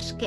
podnikářky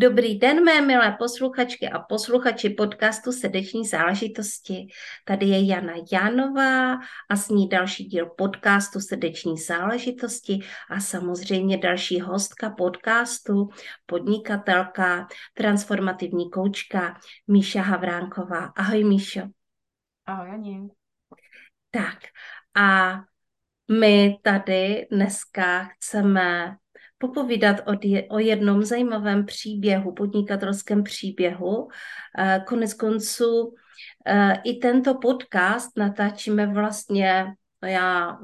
Dobrý den, mé milé posluchačky a posluchači podcastu Srdeční záležitosti. Tady je Jana Janová a s ní další díl podcastu Srdeční záležitosti a samozřejmě další hostka podcastu, podnikatelka, transformativní koučka Míša Havránková. Ahoj, Míšo. Ahoj, Janí. Tak a my tady dneska chceme popovídat o jednom zajímavém příběhu, podnikatelském příběhu. Konec konců i tento podcast natáčíme vlastně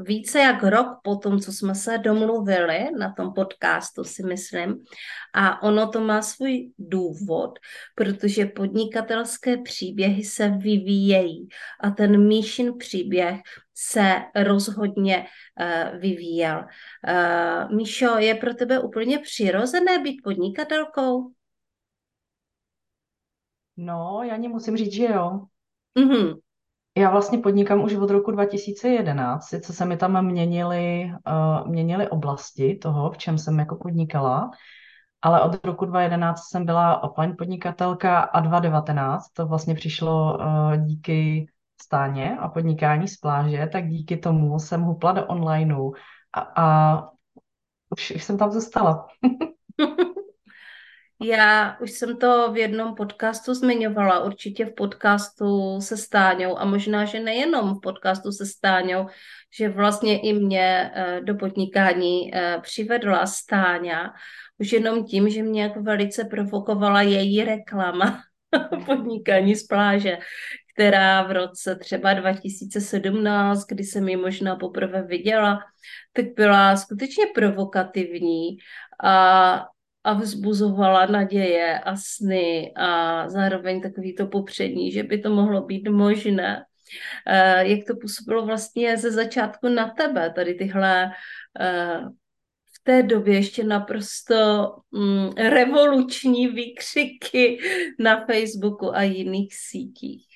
více jak rok po tom, co jsme se domluvili na tom podcastu, si myslím. A ono to má svůj důvod, protože podnikatelské příběhy se vyvíjejí a ten Míšin příběh se rozhodně vyvíjel. Míšo, je pro tebe úplně přirozené být podnikatelkou? No, já ani musím říct, že jo. Mhm. Já vlastně podnikám už od roku 2011, sice se mi tam měnily oblasti toho, v čem jsem jako podnikala, ale od roku 2011 jsem byla offline podnikatelka a 2019 to vlastně přišlo díky Stáně a podnikání z pláže, tak díky tomu jsem hupla do onlineu a už jsem tam zůstala. Já už jsem to v jednom podcastu zmiňovala, určitě v podcastu se Stáňou a možná, že nejenom v podcastu se Stáňou, že vlastně i mě do podnikání přivedla Stáňa, už jenom tím, že mě jako velice provokovala její reklama podnikání z pláže, která v roce třeba 2017, kdy jsem ji možná poprvé viděla, tak byla skutečně provokativní a vzbuzovala naděje a sny a zároveň takový to popřední, že by to mohlo být možné. Jak to působilo vlastně ze začátku na tebe, tady tyhle v té době ještě naprosto revoluční výkřiky na Facebooku a jiných sítích?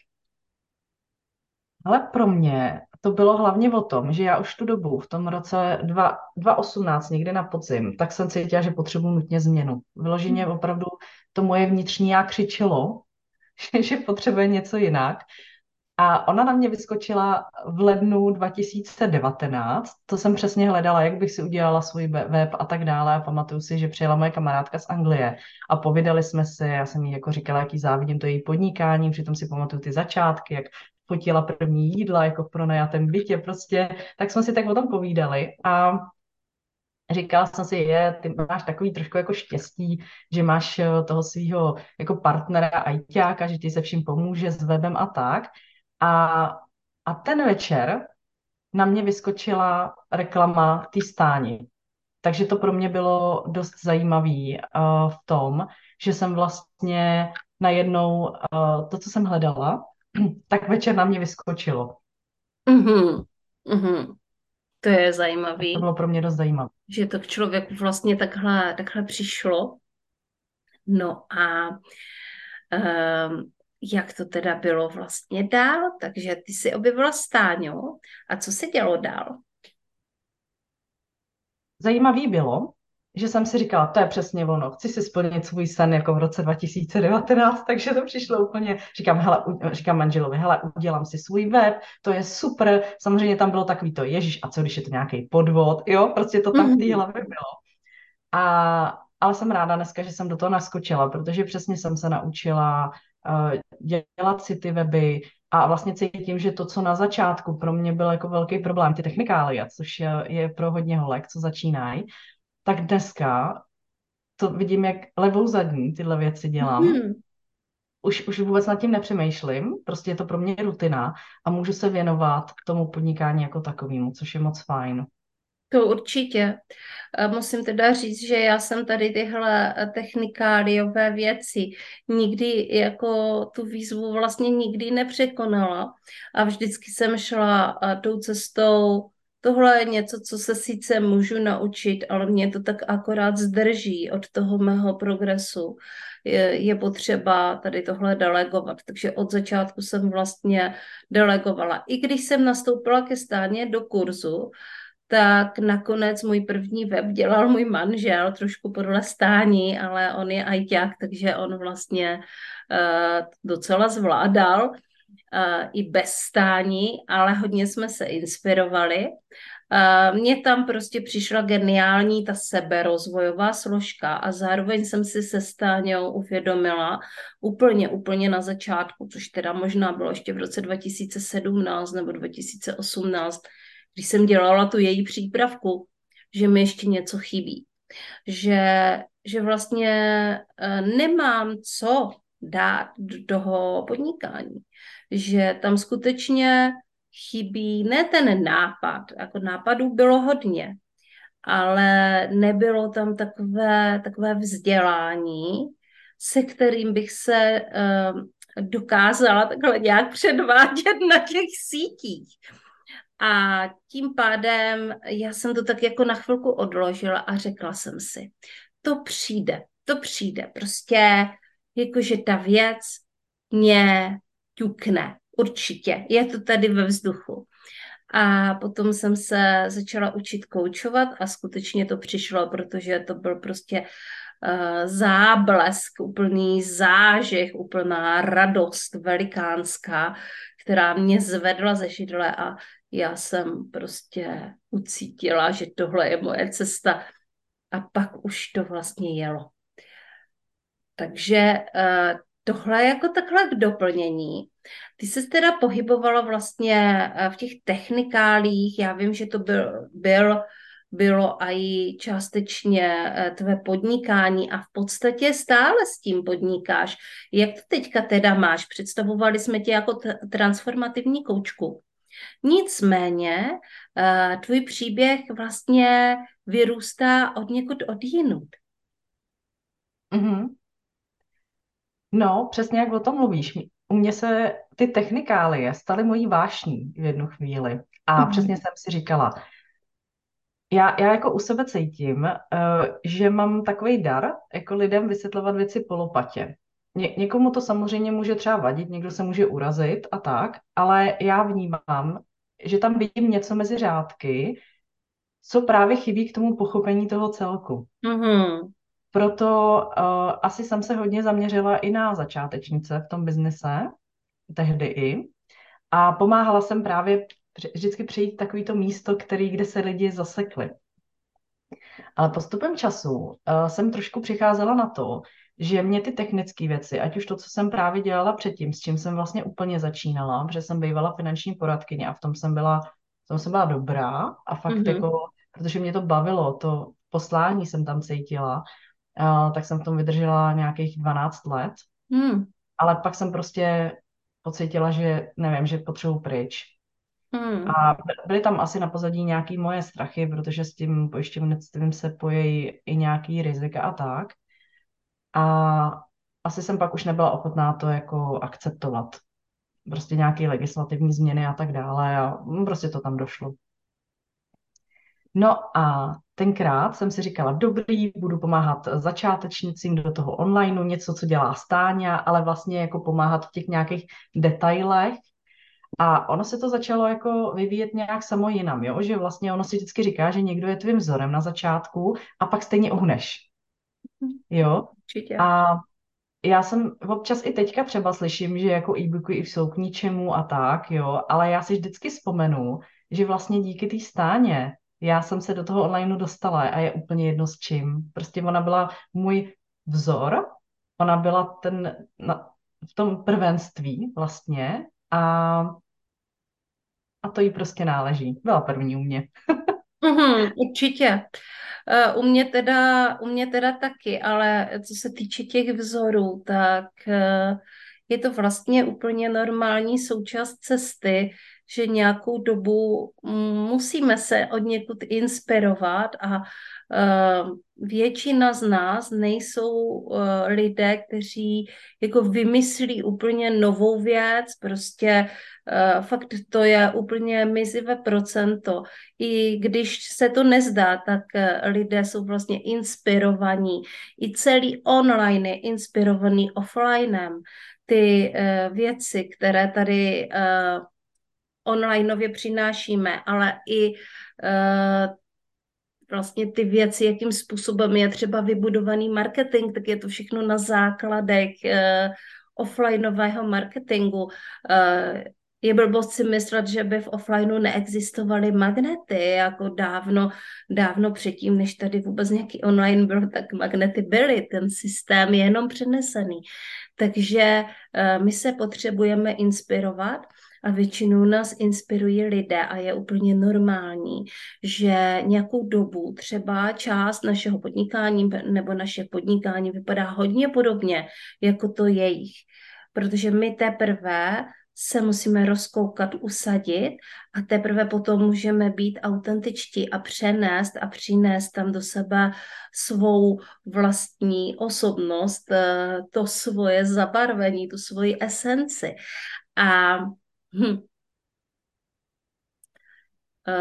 Ale pro mě to bylo hlavně o tom, že já už tu dobu v tom roce 2018, někde na podzim, tak jsem cítila, že potřebuji nutně změnu. Vyloženě opravdu to moje vnitřní já křičelo, že potřebuje něco jinak. A ona na mě vyskočila v lednu 2019, to jsem přesně hledala, jak bych si udělala svůj web a tak dále. A pamatuju si, že přijela moje kamarádka z Anglie a povídali jsme si, já jsem jí jako říkala, jaký závidím to její podnikání, přitom si pamatuju ty začátky, jak fotila první jídla, jako v pronajatém bytě prostě, tak jsme si tak o tom povídali a říkala jsem si, ty máš takový trošku jako štěstí, že máš toho svýho jako partnera ajťáka, že ti se vším pomůže s webem a tak. A ten večer na mě vyskočila reklama té Stáni. Takže to pro mě bylo dost zajímavý v tom, že jsem vlastně najednou to, co jsem hledala, tak večer na mě vyskočilo. Mm-hmm. Mm-hmm. To je zajímavý. To bylo pro mě dost zajímavé. Že to k člověku vlastně takhle přišlo. No a jak to teda bylo vlastně dál? Takže ty jsi objevila Stáňu a co se dělo dál? Zajímavý bylo, že jsem si říkala, to je přesně ono, chci si splnit svůj sen jako v roce 2019, takže to přišlo úplně, říkám manželovi, udělám si svůj web, to je super, samozřejmě tam bylo takový to, ježiš, a co když je to nějaký podvod, jo, prostě to tam v té hlavě bylo. Ale jsem ráda dneska, že jsem do toho naskočila, protože přesně jsem se naučila dělat si ty weby a vlastně cítím, že to, co na začátku pro mě byl jako velký problém, ty technikálie, což je pro hodně holek, co začínají, tak dneska to vidím, jak levou zadní tyhle věci dělám. Mm. Už vůbec nad tím nepřemýšlím, prostě je to pro mě rutina a můžu se věnovat tomu podnikání jako takovému, což je moc fajn. To určitě. Musím teda říct, že já jsem tady tyhle technikáliové věci nikdy jako tu výzvu vlastně nikdy nepřekonala a vždycky jsem šla tou cestou, tohle je něco, co se sice můžu naučit, ale mě to tak akorát zdrží od toho mého progresu. Je potřeba tady tohle delegovat. Takže od začátku jsem vlastně delegovala. I když jsem nastoupila ke Stáně do kurzu, tak nakonec můj první web dělal můj manžel, trošku podle Stáni, ale on je ajťák, takže on vlastně docela zvládal i bez Stáni, ale hodně jsme se inspirovali. Mně tam prostě přišla geniální ta seberozvojová složka a zároveň jsem si se Stáňou uvědomila úplně na začátku, což teda možná bylo ještě v roce 2017 nebo 2018, když jsem dělala tu její přípravku, že mi ještě něco chybí. Že vlastně nemám co dát do toho podnikání. Že tam skutečně chybí ne ten nápad, jako nápadů bylo hodně, ale nebylo tam takové vzdělání, se kterým bych se dokázala takhle nějak předvádět na těch sítích. A tím pádem já jsem to tak jako na chvilku odložila a řekla jsem si, to přijde, prostě jakože ta věc mě ťukne, určitě, je to tady ve vzduchu. A potom jsem se začala učit koučovat a skutečně to přišlo, protože to byl prostě záblesk, úplný zážeh, úplná radost velikánská, která mě zvedla ze židle a já jsem prostě ucítila, že tohle je moje cesta a pak už to vlastně jelo. Takže tohle jako takhle k doplnění. Ty jsi teda pohybovala vlastně v těch technikálích, já vím, že to bylo i částečně tvé podnikání a v podstatě stále s tím podnikáš. Jak to teďka teda máš? Představovali jsme tě jako transformativní koučku. Nicméně tvůj příběh vlastně vyrůstá od někud odjinud. Mm-hmm. No, přesně jak o tom mluvíš. U mě se ty technikálie staly mojí vášní v jednu chvíli. A přesně jsem si říkala, já jako u sebe cítím, že mám takový dar, jako lidem vysvětlovat věci polopatě. Někomu to samozřejmě může třeba vadit, někdo se může urazit a tak, ale já vnímám, že tam vidím něco mezi řádky, co právě chybí k tomu pochopení toho celku. Mm-hmm. Proto asi jsem se hodně zaměřila i na začátečnice v tom biznise, tehdy i, a pomáhala jsem právě vždycky přijít takovýto místo, kde se lidi zasekli. Ale postupem času jsem trošku přicházela na to, že mě ty technické věci, ať už to, co jsem právě dělala předtím, s čím jsem vlastně úplně začínala, protože jsem bývala finanční poradkyně a v tom jsem byla dobrá a fakt jako, protože mě to bavilo, to poslání jsem tam cítila, tak jsem v tom vydržela nějakých 12 let, ale pak jsem prostě pocítila, že nevím, že potřebuji pryč. A byly tam asi na pozadí nějaké moje strachy, protože s tím pojišťovnictvím se pojí i nějaký rizika a tak. A asi jsem pak už nebyla ochotná to jako akceptovat. Prostě nějaké legislativní změny a tak dále a prostě to tam došlo. No a tenkrát jsem si říkala, dobrý, budu pomáhat začátečnicím do toho online, něco, co dělá Stáňa, ale vlastně jako pomáhat v těch nějakých detailech. A ono se to začalo jako vyvíjet nějak samo jinam, jo? Že vlastně ono si vždycky říká, že někdo je tvým vzorem na začátku a pak stejně ohneš. Jo? Určitě. A já jsem občas i teďka třeba slyším, že jako e-booky jsou k ničemu a tak, jo, ale já si vždycky vzpomenu, že vlastně díky té Stáně já jsem se do toho online dostala a je úplně jedno s čím. Prostě ona byla můj vzor, ona byla v tom prvenství vlastně a to jí prostě náleží. Byla první u mě. Určitě. U mě teda taky, ale co se týče těch vzorů, tak je to vlastně úplně normální součást cesty, že nějakou dobu musíme se od někud inspirovat a většina z nás nejsou lidé, kteří jako vymyslí úplně novou věc, prostě fakt to je úplně mizivé procento. I když se to nezdá, tak lidé jsou vlastně inspirovaní. I celý online je inspirovaný offlinem. Ty věci, které tady onlineově přinášíme, ale i vlastně ty věci, jakým způsobem je třeba vybudovaný marketing, tak je to všechno na základech offlineového marketingu. Je blbost si myslet, že by v offlineu neexistovaly magnety, jako dávno předtím, než tady vůbec nějaký online byl, tak magnety byly, ten systém je jenom přenesený. Takže my se potřebujeme inspirovat a většinou nás inspirují lidé a je úplně normální, že nějakou dobu třeba část našeho podnikání nebo naše podnikání vypadá hodně podobně jako to jejich, protože my teprve se musíme rozkoukat, usadit a teprve potom můžeme být autentičtí a přenést a přinést tam do sebe svou vlastní osobnost, to svoje zabarvení, tu svoji esenci. A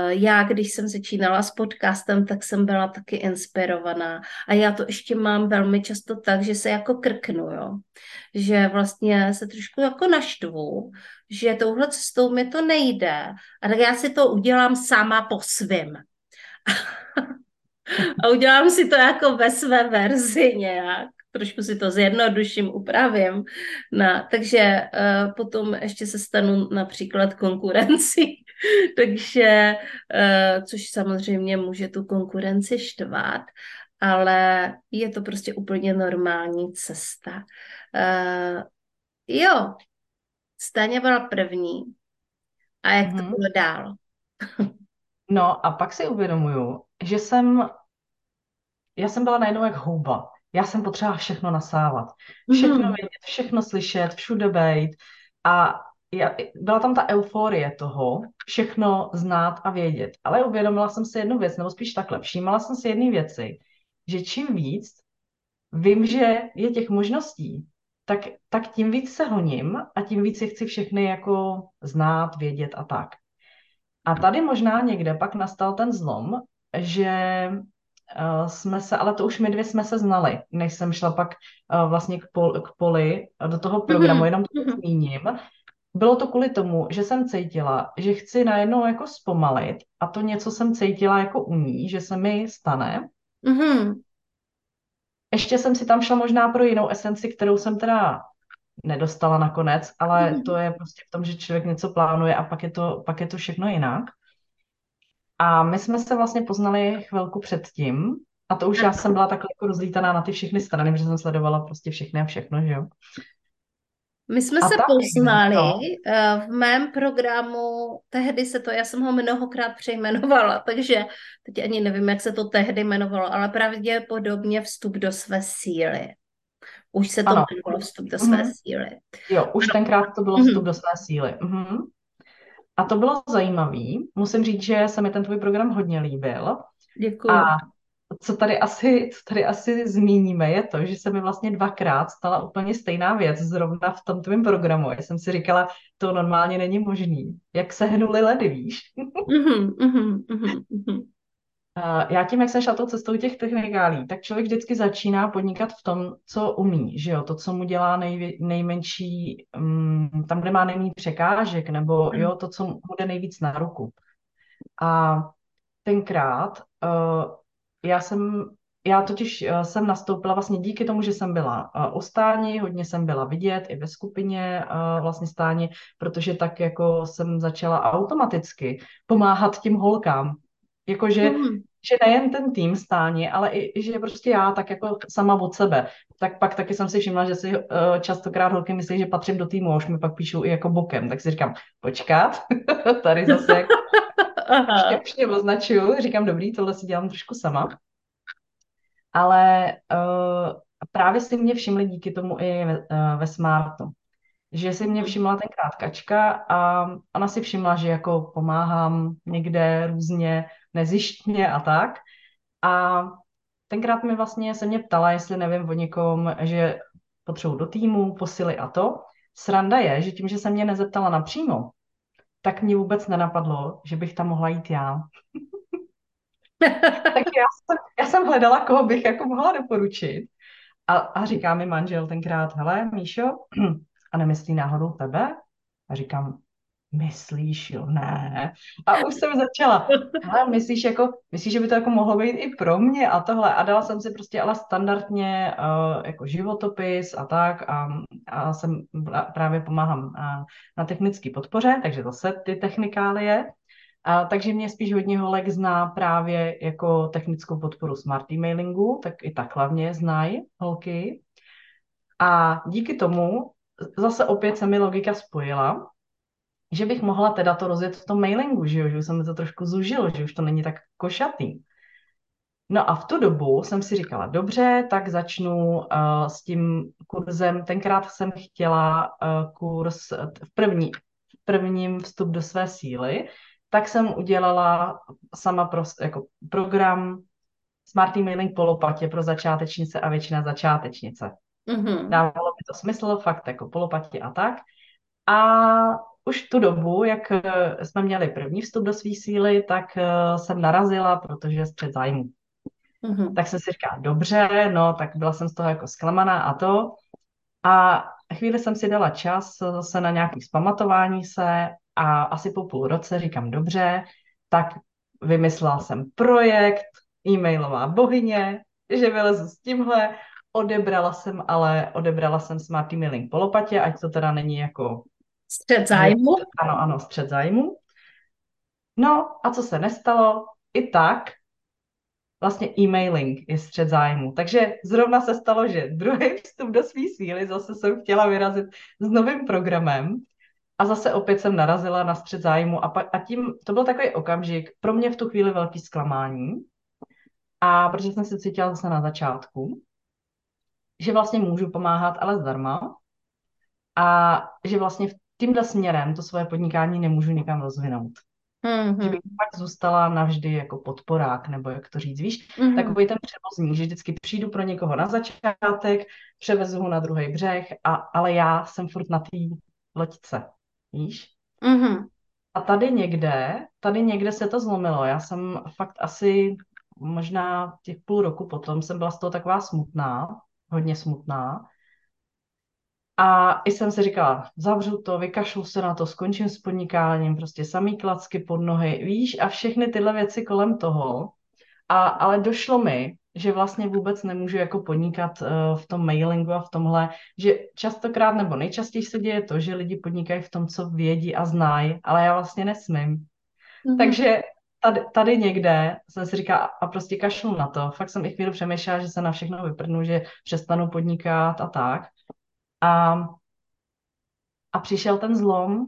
já, když jsem začínala s podcastem, tak jsem byla taky inspirovaná. A já to ještě mám velmi často tak, že se jako krknu, jo. Že vlastně se trošku jako naštvu, že touhle cestou mi to nejde. A tak já si to udělám sama po svým. A udělám si to jako ve své verzi nějak. Trošku si to zjednoduším, upravím. No, takže potom ještě se stanu například konkurencí. Takže, což samozřejmě může tu konkurenci štvát, ale je to prostě úplně normální cesta. Jo, Stáňa byla první. A jak to bylo dál? No a pak si uvědomuju, že já jsem byla najednou jak houba. Já jsem potřebovala všechno nasávat. Všechno vědět, všechno slyšet, všude bejt. A byla tam ta euforie toho, všechno znát a vědět. Ale uvědomila jsem si jednu věc, nebo spíš takhle, všímala jsem si jedné věci, že čím víc vím, že je těch možností, tak tím víc se honím a tím víc je chci všechny jako znát, vědět a tak. A tady možná někde pak nastal ten zlom, že ale to už my dvě jsme se znali, než jsem šla pak vlastně k poli do toho programu, jenom to zmíním. Bylo to kvůli tomu, že jsem cítila, že chci najednou jako zpomalit a to něco jsem cítila jako u ní, že se mi stane. Mm-hmm. Ještě jsem si tam šla možná pro jinou esenci, kterou jsem teda nedostala nakonec, ale to je prostě v tom, že člověk něco plánuje a pak je to všechno jinak. A my jsme se vlastně poznali chvilku předtím a to už já jsem byla takhle jako rozlítaná na ty všechny strany, protože jsem sledovala prostě všechny a všechno, že jo. My jsme se poznali v mém programu, tehdy se to, já jsem ho mnohokrát přejmenovala, takže teď ani nevím, jak se to tehdy jmenovalo, ale pravděpodobně vstup do své síly. Už se to jmenovalo vstup do své síly. Jo, už tenkrát to bylo vstup do své síly. Mhm. A to bylo zajímavý. Musím říct, že se mi ten tvůj program hodně líbil. Děkuji. A co tady asi zmíníme, je to, že se mi vlastně dvakrát stala úplně stejná věc zrovna v tom tvým programu. Já jsem si říkala, to normálně není možný. Jak se hnuly ledy, víš? Já tím, jak jsem šla tou cestou těch technikálí, tak člověk vždycky začíná podnikat v tom, co umí, že jo, to, co mu dělá nejmenší, tam, kde má nejméně překážek, nebo jo, to, co mu jde nejvíc na ruku. A tenkrát já totiž jsem nastoupila vlastně díky tomu, že jsem byla u Stáni, hodně jsem byla vidět i ve skupině vlastně Stáni, protože tak jako jsem začala automaticky pomáhat tím holkám. Jakože že nejen ten tým Stáně, ale i že prostě já tak jako sama od sebe. Tak pak taky jsem si všimla, že si častokrát holky myslí, že patřím do týmu a už mi pak píšou i jako bokem. Tak si říkám, počkat, tady zase jako štěpšně označuju. Říkám, dobrý, tohle si dělám trošku sama. Ale právě si mě všimli díky tomu i ve Smartu. že si mě všimla tenkrát Kačka a ona si všimla, že jako pomáhám někde různě nezištně a tak. A tenkrát mi vlastně se mě ptala, jestli nevím o někom, že potřebuji do týmu, posily a to. Sranda je, že tím, že se mě nezeptala napřímo, tak mě vůbec nenapadlo, že bych tam mohla jít já. Tak já jsem hledala, koho bych jako mohla doporučit. A říká mi manžel tenkrát, hele, Míšo, a nemyslí náhodou tebe? A říkám, myslíš, jo, ne. A už jsem začala, hele, myslíš, že by to jako mohlo být i pro mě a tohle. A dala jsem si prostě ale standardně jako životopis a tak a jsem právě pomáhám na technické podpoře, takže zase ty technikálie. Takže mě spíš hodně holek zná právě jako technickou podporu smart emailingu, tak i tak hlavně znají holky. A díky tomu zase opět se mi logika spojila, že bych mohla teda to rozjet v tom mailingu, že už se mi to trošku zužilo, že už to není tak košatý. No a v tu dobu jsem si říkala, dobře, tak začnu s tím kurzem. Tenkrát jsem chtěla kurz v prvním vstup do své síly, tak jsem udělala sama jako program Smart Emailing polopatě pro začátečnice a většina začátečnice. Mm-hmm. Dávalo mi to smysl, fakt jako polopatě a tak. A už tu dobu, jak jsme měli první vstup do své síly, tak jsem narazila, protože střet zájmů. Mm-hmm. Tak jsem si říkala, dobře, no, tak byla jsem z toho jako zklamaná a to. A chvíli jsem si dala čas zase na nějaké vzpamatování se a asi po půl roce říkám, dobře, tak vymyslela jsem projekt, e-mailová bohyně, že vylezu s tímhle, odebrala jsem Smart Emailing polopatě, ať to teda není jako... Střet zájmu? Ano, střet zájmu. No a co se nestalo? I tak vlastně e-mailing je střet zájmu. Takže zrovna se stalo, že druhý vstup do svý síly zase jsem chtěla vyrazit s novým programem a zase opět jsem narazila na střet zájmu a tím to byl takový okamžik, pro mě v tu chvíli velký zklamání a protože jsem se cítila zase na začátku, že vlastně můžu pomáhat, ale zdarma a že vlastně v tímhle směrem to svoje podnikání nemůžu nikam rozvinout. Mm-hmm. Že bych pak zůstala navždy jako podporák, nebo jak to říct, víš, mm-hmm. takový ten převozník, že vždycky přijdu pro někoho na začátek, převezu ho na druhý břeh, ale já jsem furt na té loďce, víš. Mm-hmm. A tady někde se to zlomilo. Já jsem fakt asi možná těch půl roku potom jsem byla z toho taková smutná, hodně smutná. A i jsem si říkala, zavřu to, vykašlu se na to, skončím s podnikáním, prostě samý klacky pod nohy, víš, a všechny tyhle věci kolem toho. Ale došlo mi, že vlastně vůbec nemůžu jako podnikat v tom mailingu a v tomhle, že častokrát nebo nejčastěji se děje to, že lidi podnikají v tom, co vědí a znají, ale já vlastně nesmím. Mm-hmm. Takže tady někde jsem si říkala a prostě kašlu na to. Fakt jsem i chvíli přemýšlela, že se na všechno vyprdnu, že přestanu podnikat a tak. A přišel ten zlom,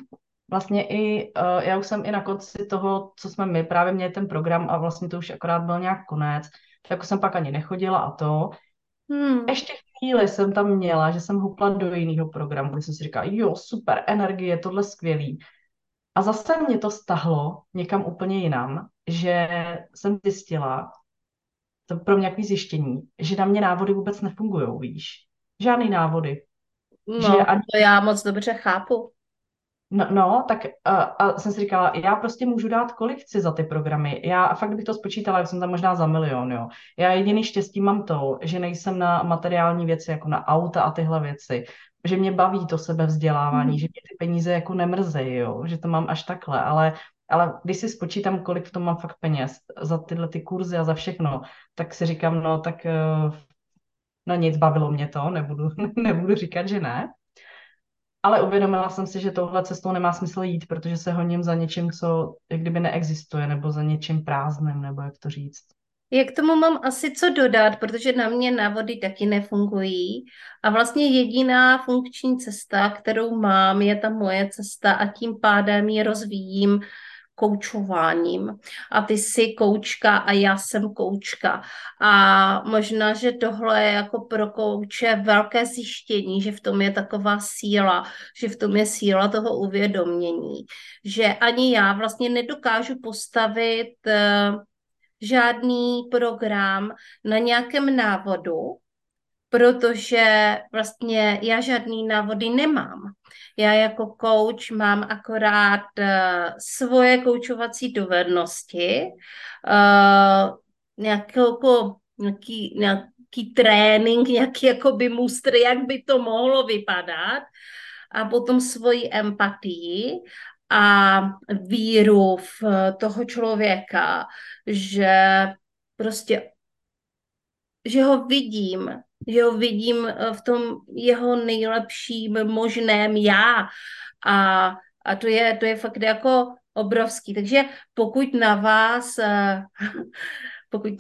vlastně i, já už jsem i na konci toho, co jsme my právě měli ten program a vlastně to už akorát byl nějak konec, tak jsem pak ani nechodila a to. Ještě chvíli jsem tam měla, že jsem houpla do jiného programu, kde jsem si říkala, jo, super, energie, tohle skvělý. A zase mě to stahlo někam úplně jinam, že jsem zjistila, to pro mě nějaké zjištění, že na mě návody vůbec nefungujou, víš. Žádný návody. No, že ani... to já moc dobře chápu. No tak a jsem si říkala, já prostě můžu dát kolik chci za ty programy. Já fakt bych to spočítala, jak jsem tam možná za milion, jo. Já jediný štěstí mám to, že nejsem na materiální věci, jako na auta a tyhle věci. Že mě baví to sebevzdělávání, že mě ty peníze jako nemrzej, jo. Že to mám až takhle, ale když si spočítám, kolik v tom mám fakt peněz za tyhle ty kurzy a za všechno, tak si říkám, no tak... No nic, bavilo mě to, nebudu říkat, že ne. Ale uvědomila jsem si, že touhle cestou nemá smysl jít, protože se honím za něčím, co jak kdyby neexistuje, nebo za něčím prázdným, nebo jak to říct. Já k tomu mám asi co dodat, protože na mě návody taky nefungují. A vlastně jediná funkční cesta, kterou mám, je ta moje cesta a tím pádem ji rozvíjím koučováním. A ty jsi koučka a já jsem koučka. A možná, že tohle je jako pro kouče velké zjištění, že v tom je taková síla, že v tom je síla toho uvědomění. Že ani já vlastně nedokážu postavit žádný program na nějakém návodu, protože vlastně já žádný návody nemám. Já jako coach mám akorát svoje koučovací dovednosti, nějaký trénink, nějaký jakoby mustr, jak by to mohlo vypadat, a potom svoji empatii a víru v toho člověka, že prostě, že ho vidím v tom jeho nejlepším možném já. A to je fakt jako obrovský. Takže pokud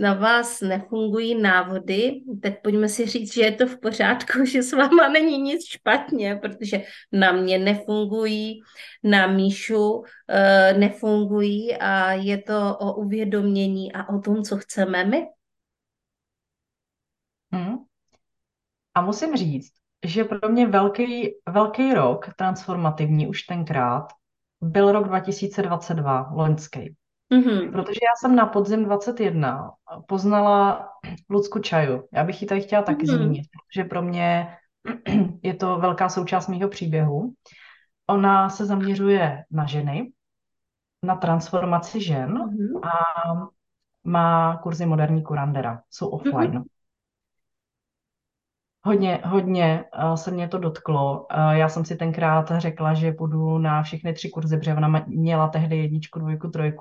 na vás nefungují návody, tak pojďme si říct, že je to v pořádku, že s váma není nic špatně, protože na mě nefungují, na Míšu nefungují a je to o uvědomění a o tom, co chceme my. A musím říct, že pro mě velký rok transformativní už tenkrát byl rok 2022, loňský. Mm-hmm. Protože já jsem na podzim 2021 poznala Ludsku Čaju. Já bych ji tady chtěla taky zmínit, protože pro mě je to velká součást mýho příběhu. Ona se zaměřuje na ženy, na transformaci žen a má kurzy moderní kurandera. Jsou offline. Mm-hmm. Hodně se mě to dotklo. Já jsem si tenkrát řekla, že půjdu na všechny 3 kurzy, protože ona měla tehdy 1, 2, 3.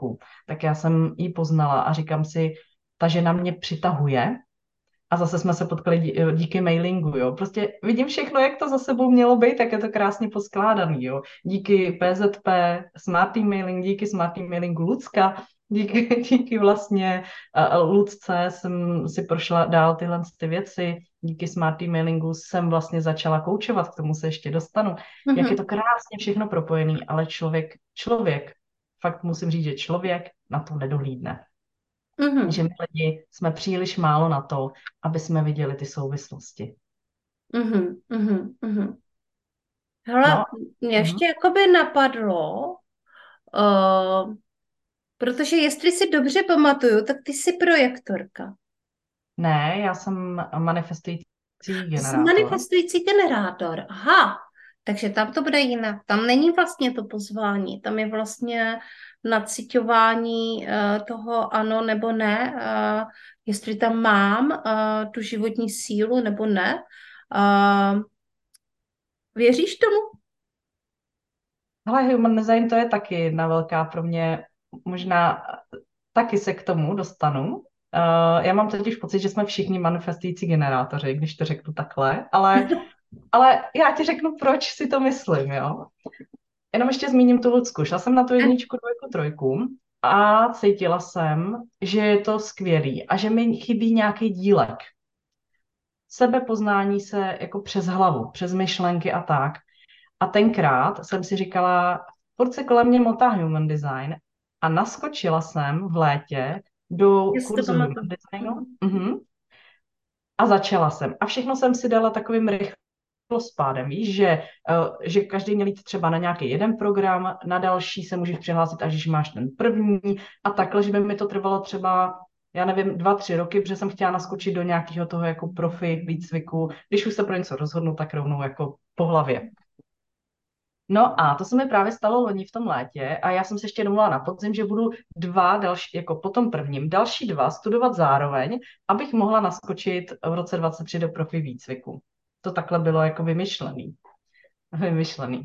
Tak já jsem ji poznala a říkám si, ta žena mě přitahuje. A zase jsme se potkali díky mailingu, jo. Prostě vidím všechno, jak to za sebou mělo být, tak je to krásně poskládaný, jo. Díky PZP, Smart Emailing, díky Smart Emailingu Lucka, díky vlastně Lucce jsem si prošla dál tyhle ty věci. Díky Smart Emailingu jsem vlastně začala koučovat, k tomu se ještě dostanu. Mm-hmm. Jak je to krásně všechno propojený, ale člověk, fakt musím říct, že člověk na to nedohlídne. Mm-hmm. Že my lidi jsme příliš málo na to, aby jsme viděli ty souvislosti. Mm-hmm, mm-hmm, mm-hmm. Hele, mě ještě jakoby napadlo, protože jestli si dobře pamatuju, tak ty jsi projektorka. Ne, já jsem manifestující generátor. Jsem manifestující generátor, aha. Takže tam to bude jinak. Tam není vlastně to pozvání, tam je vlastně naciťování toho ano nebo ne, jestli tam mám tu životní sílu nebo ne. Věříš tomu? Hele, human design to je taky jedna velká pro mě, možná taky se k tomu dostanu. Já mám totiž pocit, že jsme všichni manifestující generátoři, když to řeknu takhle, ale já ti řeknu, proč si to myslím, jo. Jenom ještě zmíním tu Lucku. Šla jsem na tu 1, 2, 3 a cítila jsem, že je to skvělý a že mi chybí nějaký dílek. Sebepoznání se jako přes hlavu, přes myšlenky a tak. A tenkrát jsem si říkala, furt se kolem mě motá human design a naskočila jsem v létě do kurzu human designu. Uh-huh. A začala jsem. A všechno jsem si dala takovým rychlým spádem, víš, že každý měl jít třeba na nějaký jeden program, na další se můžeš přihlásit, až když máš ten první a takhle, že by mi to trvalo třeba, já nevím, 2, 3 roky, protože jsem chtěla naskočit do nějakého toho jako profi výcviku, když už se pro něco rozhodnu, tak rovnou jako po hlavě. No a to se mi právě stalo loni v tom létě a já jsem se ještě domluvila na podzim, že budu 2 další, jako po tom prvním, další 2 studovat zároveň, abych mohla naskočit v roce 2023 do profi výcviku. To takhle bylo jako vymyšlený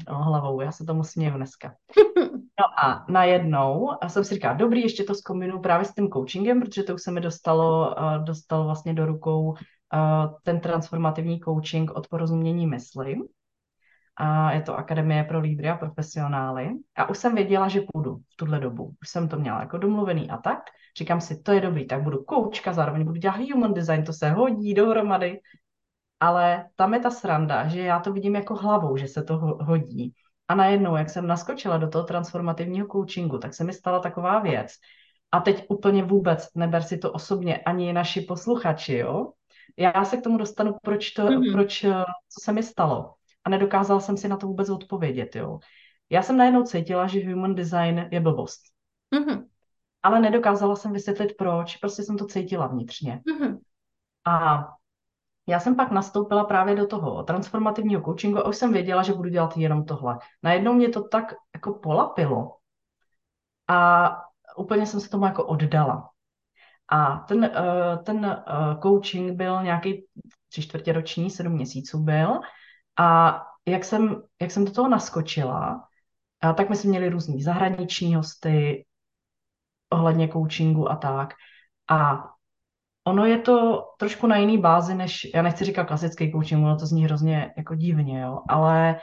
hlavou, já se tomu směju dneska. No a najednou jsem si říkala, dobrý, ještě to zkombinuju právě s tím coachingem, protože to už se mi dostalo vlastně do rukou ten transformativní coaching od porozumění mysli. A je to Akademie pro lídry a profesionály. A už jsem věděla, že půjdu v tuhle dobu. Už jsem to měla jako domluvený a tak. Říkám si, to je dobrý, tak budu koučka, zároveň budu dělat human design, to se hodí dohromady. Ale tam je ta sranda, že já to vidím jako hlavou, že se to hodí. A najednou, jak jsem naskočila do toho transformativního coachingu, tak se mi stala taková věc. A teď úplně vůbec, neber si to osobně, ani naši posluchači, jo? Já se k tomu dostanu, co se mi stalo. A nedokázala jsem si na to vůbec odpovědět, jo? Já jsem najednou cítila, že human design je blbost. Mm-hmm. Ale nedokázala jsem vysvětlit, proč. Prostě jsem to cítila vnitřně. Mm-hmm. A já jsem pak nastoupila právě do toho transformativního coachingu a už jsem věděla, že budu dělat jenom tohle. Najednou mě to tak jako polapilo a úplně jsem se tomu jako oddala. A ten coaching byl nějaký 3/4 roční, 7 měsíců byl. A jak jsem do toho naskočila, tak my jsme měli různý zahraniční hosty ohledně coachingu a tak. A ono je to trošku na jiný bázi, než, já nechci říkat klasický coaching, ono to zní hrozně jako divně, jo, ale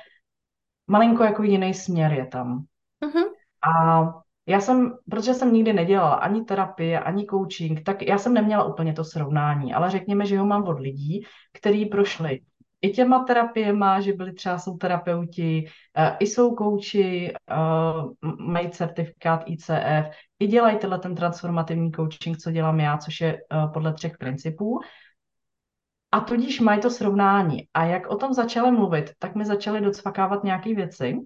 malinko jako jiný směr je tam. Uh-huh. A já jsem, protože jsem nikdy nedělala ani terapii, ani coaching, tak já jsem neměla úplně to srovnání, ale řekněme, že ho mám od lidí, kteří prošli i těma terapiema, že byli třeba jsou terapeuti, i jsou kouči, mají certifikát ICF, i dělají tenhle ten transformativní coaching, co dělám já, což je podle 3 principů. A tudíž mají to srovnání. A jak o tom začali mluvit, tak mi začaly docvakávat nějaké věci.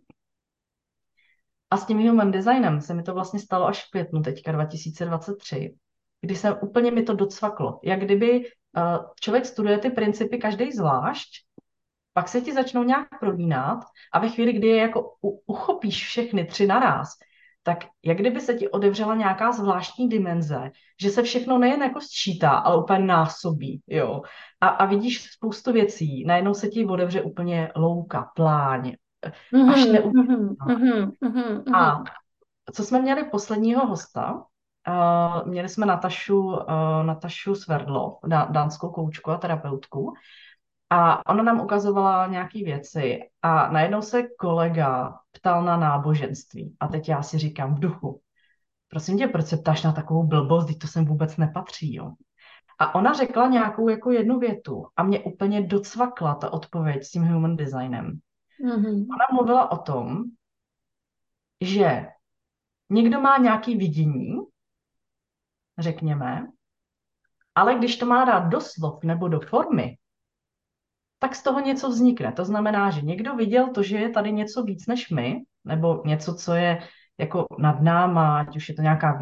A s tím human designem se mi to vlastně stalo až v květnu teďka 2023, kdy se úplně mi to docvaklo. Jak kdyby člověk studuje ty principy každý zvlášť, pak se ti začnou nějak prolínat a ve chvíli, kdy je jako uchopíš všechny 3 naraz, tak jak kdyby se ti odevřela nějaká zvláštní dimenze, že se všechno nejen jako sčítá, ale úplně násobí, jo. A vidíš spoustu věcí, najednou se ti odevře úplně louka, pláň, až neuvěřitelná. A co jsme měli posledního hosta, měli jsme Natašu Svrdlo, dánskou koučku a terapeutku, a ona nám ukazovala nějaké věci a najednou se kolega ptal na náboženství. A teď já si říkám v duchu, prosím tě, proč se ptáš na takovou blbost, když to sem vůbec nepatří, jo? A ona řekla nějakou jako jednu větu a mě úplně docvakla ta odpověď s tím human designem. Mm-hmm. Ona mluvila o tom, že někdo má nějaké vidění, řekněme, ale když to má dát do slov nebo do formy, tak z toho něco vznikne. To znamená, že někdo viděl to, že je tady něco víc než my, nebo něco, co je jako nad náma, ať už je to nějaká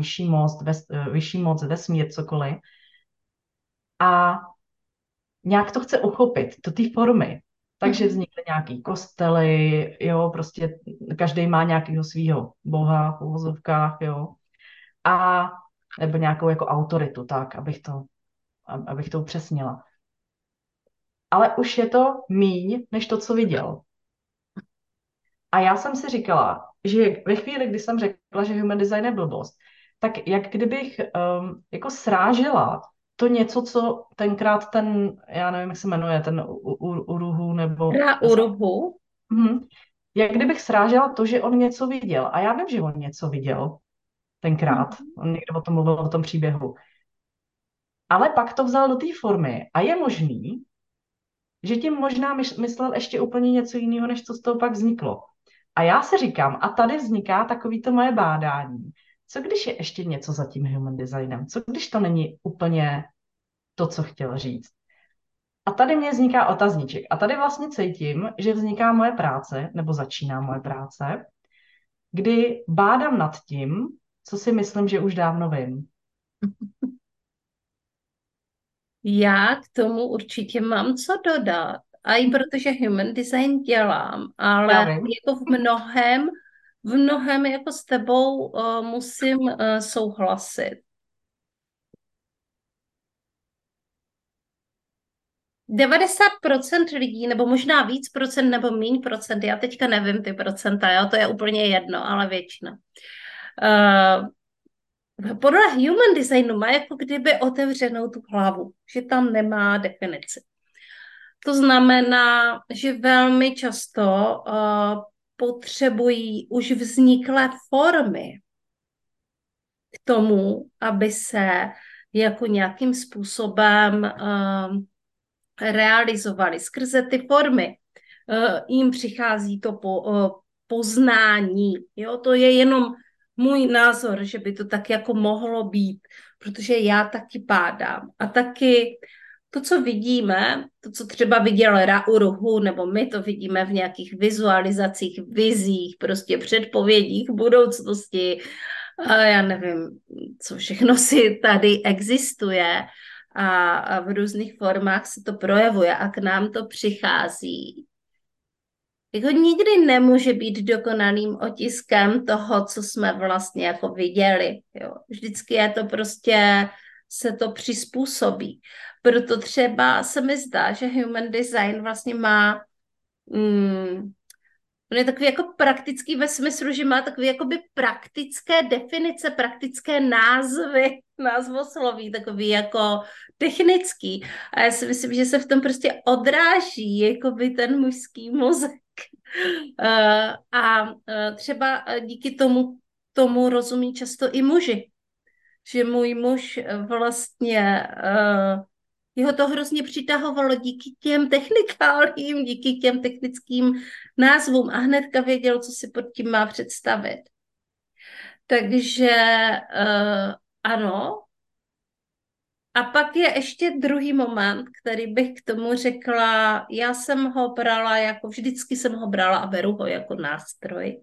vyšší moc, vesmír, cokoliv. A nějak to chce uchopit do té formy. Takže vznikly nějaký kostely, jo, prostě každý má nějakého svého boha v uvozovkách, jo. A nebo nějakou jako autoritu, tak, abych to upřesnila. Ale už je to míň, než to, co viděl. A já jsem si říkala, že ve chvíli, kdy jsem řekla, že human design je blbost, tak jak kdybych jako srážela to něco, co tenkrát ten, já nevím, jak se jmenuje, ten Uruhu nebo... Uruhu. Mhm. Jak kdybych srážela to, že on něco viděl. A já vím, že on něco viděl tenkrát. On někdo o tom mluvil, o tom příběhu. Ale pak to vzal do té formy. A je možný, že tím možná myslel ještě úplně něco jiného, než co z toho pak vzniklo. A já si říkám, a tady vzniká takovýto moje bádání. Co když je ještě něco za tím human designem? Co když to není úplně to, co chtěl říct? A tady mě vzniká otazníček. A tady vlastně cítím, že vzniká moje práce, nebo začíná moje práce, kdy bádám nad tím, co si myslím, že už dávno vím. Já k tomu určitě mám co dodat. A i protože human design dělám, ale jako v mnohem jako s tebou musím souhlasit. % lidí, nebo možná víc procent, nebo míň procent, já teďka nevím ty procenta, jo, to je úplně jedno, ale většina. Podle human designu má jako kdyby otevřenou tu hlavu, že tam nemá definici. To znamená, že velmi často potřebují už vzniklé formy k tomu, aby se jako nějakým způsobem realizovaly. Skrze ty formy jim přichází to po poznání. Jo? To je jenom můj názor, že by to tak jako mohlo být, protože já taky pádám. A taky to, co vidíme, to, co třeba viděl Ra Uruhu, nebo my to vidíme v nějakých vizualizacích, vizích, prostě předpovědích budoucnosti, a já nevím, co všechno si tady existuje a v různých formách se to projevuje a k nám to přichází. Jako nikdy nemůže být dokonalým otiskem toho, co jsme vlastně jako viděli. Jo. Vždycky je to prostě, se to přizpůsobí. Proto třeba se mi zdá, že human design vlastně má, on je takový jako praktický ve smyslu, že má takové jakoby praktické definice, praktické názvy, názvosloví, takový jako technický. A já si myslím, že se v tom prostě odráží jakoby ten mužský mozek. A třeba díky tomu rozumí často i muži. Že můj muž vlastně, jeho to hrozně přitahovalo díky těm technikálním, díky těm technickým názvům a hnedka věděl, co si pod tím má představit. Takže ano. A pak je ještě druhý moment, který bych k tomu řekla, já jsem ho brala, jako vždycky jsem ho brala a beru ho jako nástroj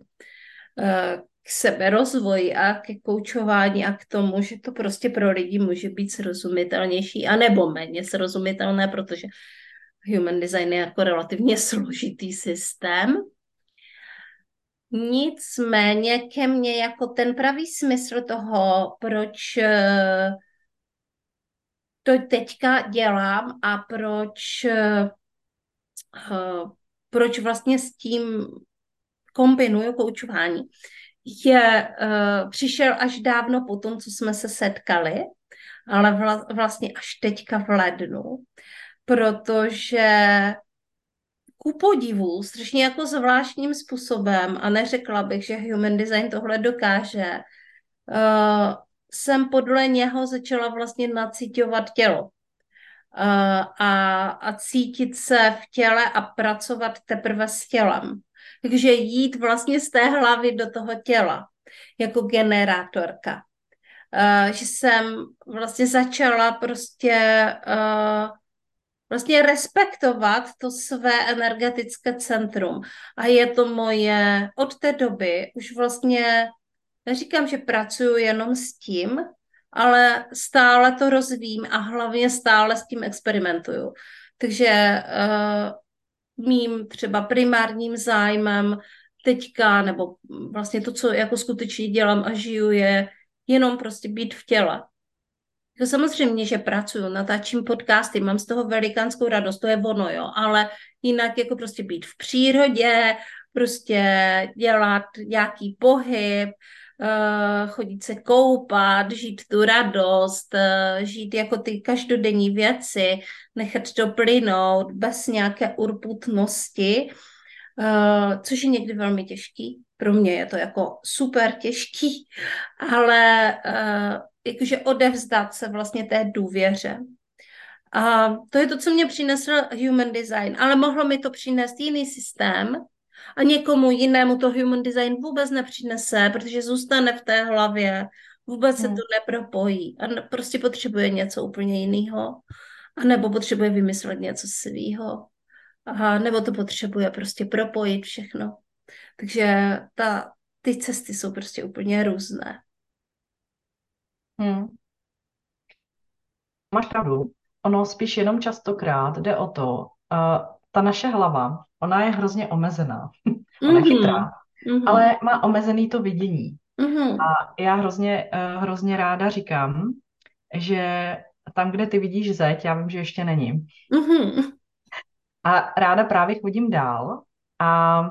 k seberozvoji a ke koučování a k tomu, že to prostě pro lidi může být srozumitelnější anebo méně srozumitelné, protože human design je jako relativně složitý systém. Nicméně ke mně jako ten pravý smysl toho, proč to teďka dělám a proč vlastně s tím kombinuju koučování, přišel až dávno po tom, co jsme se setkali, ale vlastně až teďka v lednu, protože ku podivu, strašně jako zvláštním způsobem, a neřekla bych, že human design tohle dokáže, jsem podle něho začala vlastně nacíťovat tělo a cítit se v těle a pracovat teprve s tělem. Takže jít vlastně z té hlavy do toho těla jako generátorka. Že jsem vlastně začala prostě vlastně respektovat to své energetické centrum. A je to moje, od té doby už vlastně, neříkám, že pracuju jenom s tím, ale stále to rozvím a hlavně stále s tím experimentuju. Takže mým třeba primárním zájmem teďka, nebo vlastně to, co jako skutečně dělám a žiju, je jenom prostě být v těle. Jako samozřejmě, že pracuju, natáčím podcasty, mám z toho velikánskou radost, to je ono, jo, ale jinak jako prostě být v přírodě, prostě dělat nějaký pohyb, chodit se koupat, žít tu radost, žít jako ty každodenní věci, nechat to plynout bez nějaké urputnosti, což je někdy velmi těžký. Pro mě je to jako super těžký, ale jakože odevzdat se vlastně té důvěře. A to je to, co mě přinesl human design, ale mohlo mi to přinést jiný systém, a někomu jinému to human design vůbec nepřinese, protože zůstane v té hlavě, vůbec se to nepropojí a prostě potřebuje něco úplně jiného, a nebo potřebuje vymyslet něco svýho, a nebo to potřebuje prostě propojit všechno. Takže ty cesty jsou prostě úplně různé. Máš pravdu. Ono spíš jenom častokrát jde o to, ta naše hlava, ona je hrozně omezená, ona chytrá, ale má omezený to vidění. A já hrozně ráda říkám, že tam, kde ty vidíš zeď, já vím, že ještě není. A ráda právě chodím dál a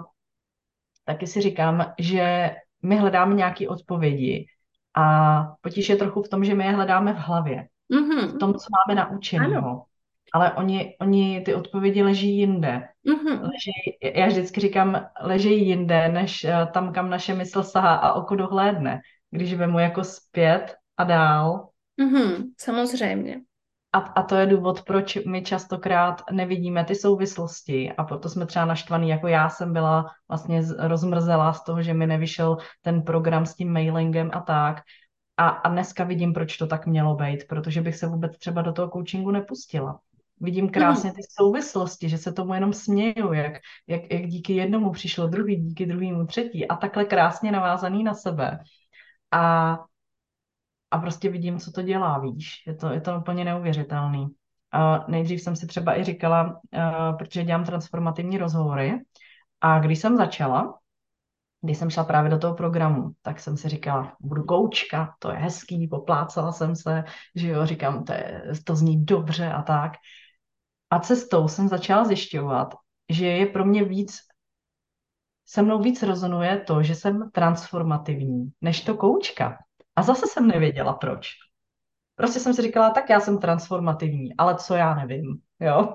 taky si říkám, že my hledáme nějaké odpovědi a potíž je trochu v tom, že my je hledáme v hlavě, v tom, co máme naučeného. Ale oni ty odpovědi leží jinde. Já vždycky říkám, leží jinde, než tam, kam naše mysl sahá a oko dohlédne. Když vemu jako zpět a dál. Samozřejmě. A to je důvod, proč my častokrát nevidíme ty souvislosti a proto jsme třeba naštvaný, jako já jsem byla vlastně rozmrzela z toho, že mi nevyšel ten program s tím mailingem a tak. A dneska vidím, proč to tak mělo být, protože bych se vůbec třeba do toho coachingu nepustila. Vidím krásně ty souvislosti, že se tomu jenom směju, jak díky jednomu přišlo druhý, díky druhému třetí a takhle krásně navázaný na sebe. A prostě vidím, co to dělá, víš. Je to úplně neuvěřitelný. Nejdřív jsem si třeba i říkala, protože dělám transformativní rozhovory a když jsem šla právě do toho programu, tak jsem si říkala, budu koučka, to je hezký, poplácala jsem se, že jo, říkám, to zní dobře a tak. A cestou jsem začala zjišťovat, že je pro mě se mnou víc rezonuje to, že jsem transformativní, než to koučka. A zase jsem nevěděla, proč. Prostě jsem si říkala, tak já jsem transformativní, ale co já nevím, jo.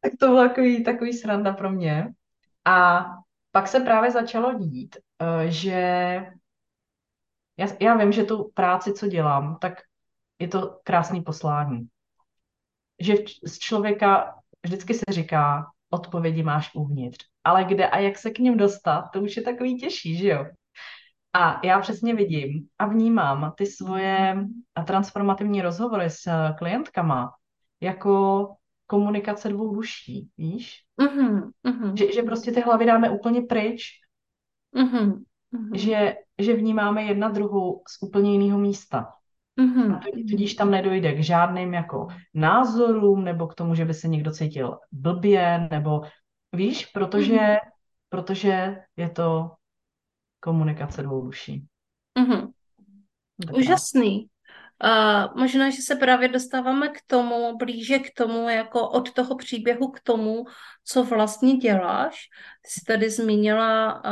Tak to byla takový sranda pro mě. A pak se právě začalo dít, že já vím, že tu práci, co dělám, tak je to krásný poslání. Že z člověka vždycky se říká, odpovědi máš uvnitř, ale kde a jak se k ním dostat, to už je takový těžší, že jo? A já přesně vidím a vnímám ty svoje transformativní rozhovory s klientkama jako komunikace dvou duší, víš? Že prostě ty hlavy dáme úplně pryč, že vnímáme jedna druhou z úplně jiného místa. A tudíž tam nedojde k žádným jako názorům nebo k tomu, že by se někdo cítil blbě, nebo víš, protože je to komunikace dvou duší. Úžasný. Možná, že se právě dostáváme k tomu, blíže k tomu, jako od toho příběhu k tomu, co vlastně děláš. Ty jsi tady zmínila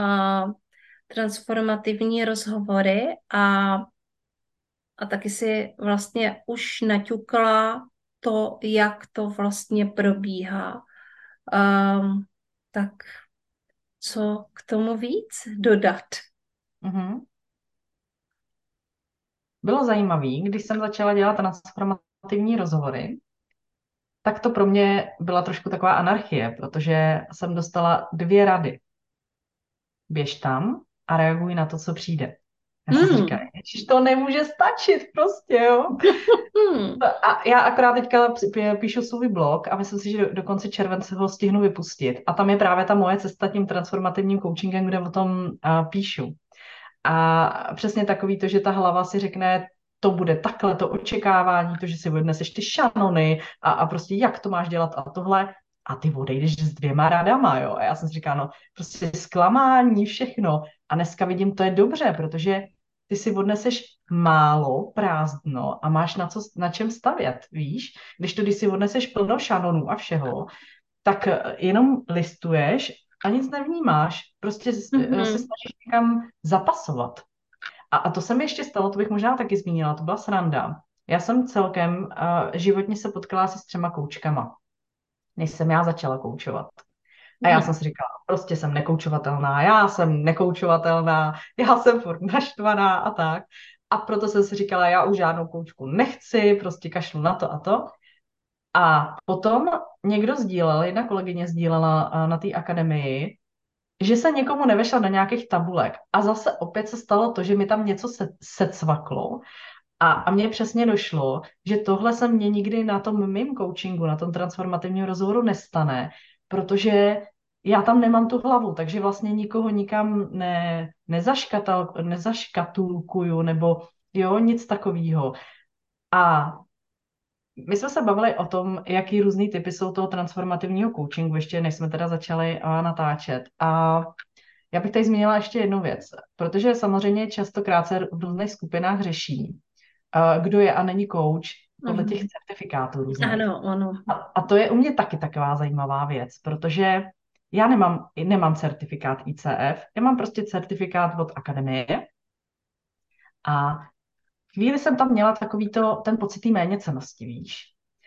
transformativní rozhovory a taky si vlastně už naťukla to, jak to vlastně probíhá. Tak co k tomu víc dodat? Bylo zajímavé, když jsem začala dělat transformativní rozhovory, tak to pro mě byla trošku taková anarchie, protože jsem dostala 2 rady. Běž tam a reaguj na to, co přijde. Já jsem říkala, že to nemůže stačit prostě, jo. A já akorát teďka píšu svůj blog a myslím si, že do konce července ho stihnu vypustit. A tam je právě ta moje cesta tím transformativním coachingem, kde o tom píšu. A přesně takový to, že ta hlava si řekne, to bude takhle, to očekávání, to, že si odneseš ty šanony a prostě jak to máš dělat a tohle. A ty odejdeš s 2 radama, jo. A já jsem si říkala, no prostě zklamání, všechno. A dneska vidím, to je dobře, protože ty si odneseš málo, prázdno a máš na čem stavět, víš. Když si odneseš plno šanonů a všeho, tak jenom listuješ a nic nevnímáš. Prostě se snažíš někam zapasovat. A to se mi ještě stalo, to bych možná taky zmínila, to byla sranda. Já jsem celkem životně se potkala se 3 koučkama, než jsem já začala koučovat. A já jsem si říkala, prostě jsem nekoučovatelná, já jsem furt naštvaná a tak. A proto jsem si říkala, já už žádnou koučku nechci, prostě kašlu na to a to. A potom někdo sdílel, jedna kolegyně sdílela na té akademii, že se někomu nevešla do nějakých tabulek. A zase opět se stalo to, že mi tam něco secvaklo. A mně přesně došlo, že tohle se mně nikdy na tom mým coachingu, na tom transformativním rozhovoru nestane, protože já tam nemám tu hlavu, takže vlastně nikoho nikam nezaškatulkuju nebo jo, nic takového. A my jsme se bavili o tom, jaký různý typy jsou toho transformativního coachingu, ještě než jsme teda začali natáčet. A já bych tady zmínila ještě jednu věc, protože samozřejmě častokrát se v různých skupinách řeší, kdo je a není coach podle těch certifikátů různých. Ano. A to je u mě taky taková zajímavá věc, protože já nemám certifikát ICF, já mám prostě certifikát od akademie a chvíli jsem tam měla ten pocit méněcennosti, víš.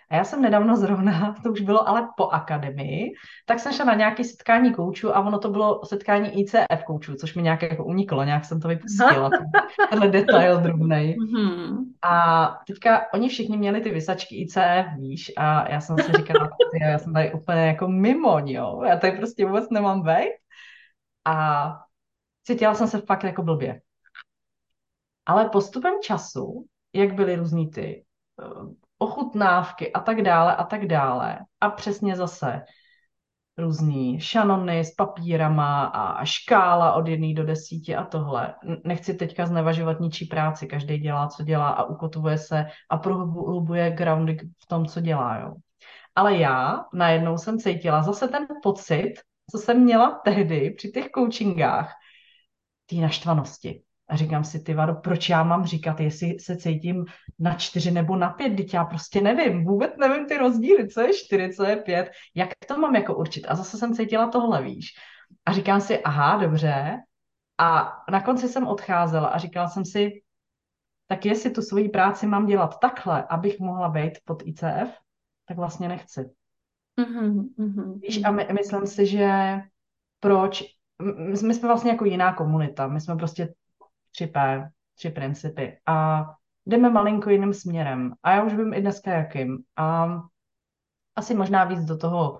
A já jsem nedávno zrovna, to už bylo ale po akademii, tak jsem šla na nějaké setkání koučů a ono to bylo setkání ICF koučů, což mi nějak jako uniklo, nějak jsem to vypustila, tenhle detail drobnej. Mm-hmm. A teďka oni všichni měli ty vysačky ICF, víš, a já jsem si říkala, já jsem tady úplně jako mimo, jo, já tady prostě vůbec nemám vejt. A cítila jsem se fakt jako blbě. Ale postupem času, jak byly různý ty ochutnávky a tak dále, a přesně zase různý šanony s papírama a škála od 1 do 10 a tohle. Nechci teďka znevažovat ničí práci, každý dělá, co dělá a ukotvuje se a prohlubuje grounding v tom, co dělá. Jo. Ale já najednou jsem cítila zase ten pocit, co jsem měla tehdy při těch coachingách, té naštvanosti. A říkám si, ty Vado, proč já mám říkat, jestli se cítím na 4 nebo na 5, teď já prostě nevím, vůbec nevím ty rozdíly, co je 4, co je 5, jak to mám jako určit. A zase jsem cítila tohle, víš. A říkám si, aha, dobře. A na konci jsem odcházela a říkala jsem si, tak jestli tu svoji práci mám dělat takhle, abych mohla být pod ICF, tak vlastně nechci. Víš, a myslím si, že proč, my jsme vlastně jako jiná komunita, my jsme prostě 3P, 3 principy a jdeme malinko jiným směrem a já už vím i dneska jakým a asi možná víc do toho,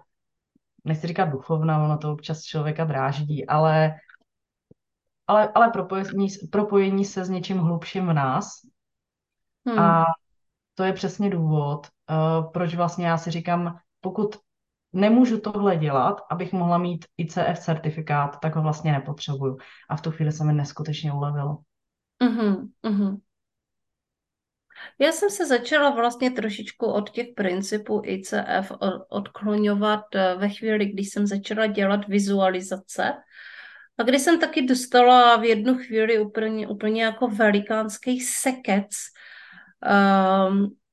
nechci říkat duchovna, ono to občas člověka dráždí, ale propojení se s něčím hlubším v nás a to je přesně důvod, proč vlastně já si říkám, pokud nemůžu tohle dělat, abych mohla mít ICF certifikát, tak ho vlastně nepotřebuju. A v tu chvíli se mi neskutečně ulevilo. Já jsem se začala vlastně trošičku od těch principů ICF odkloňovat ve chvíli, když jsem začala dělat vizualizace. A když jsem taky dostala v jednu chvíli úplně jako velikánský sekec,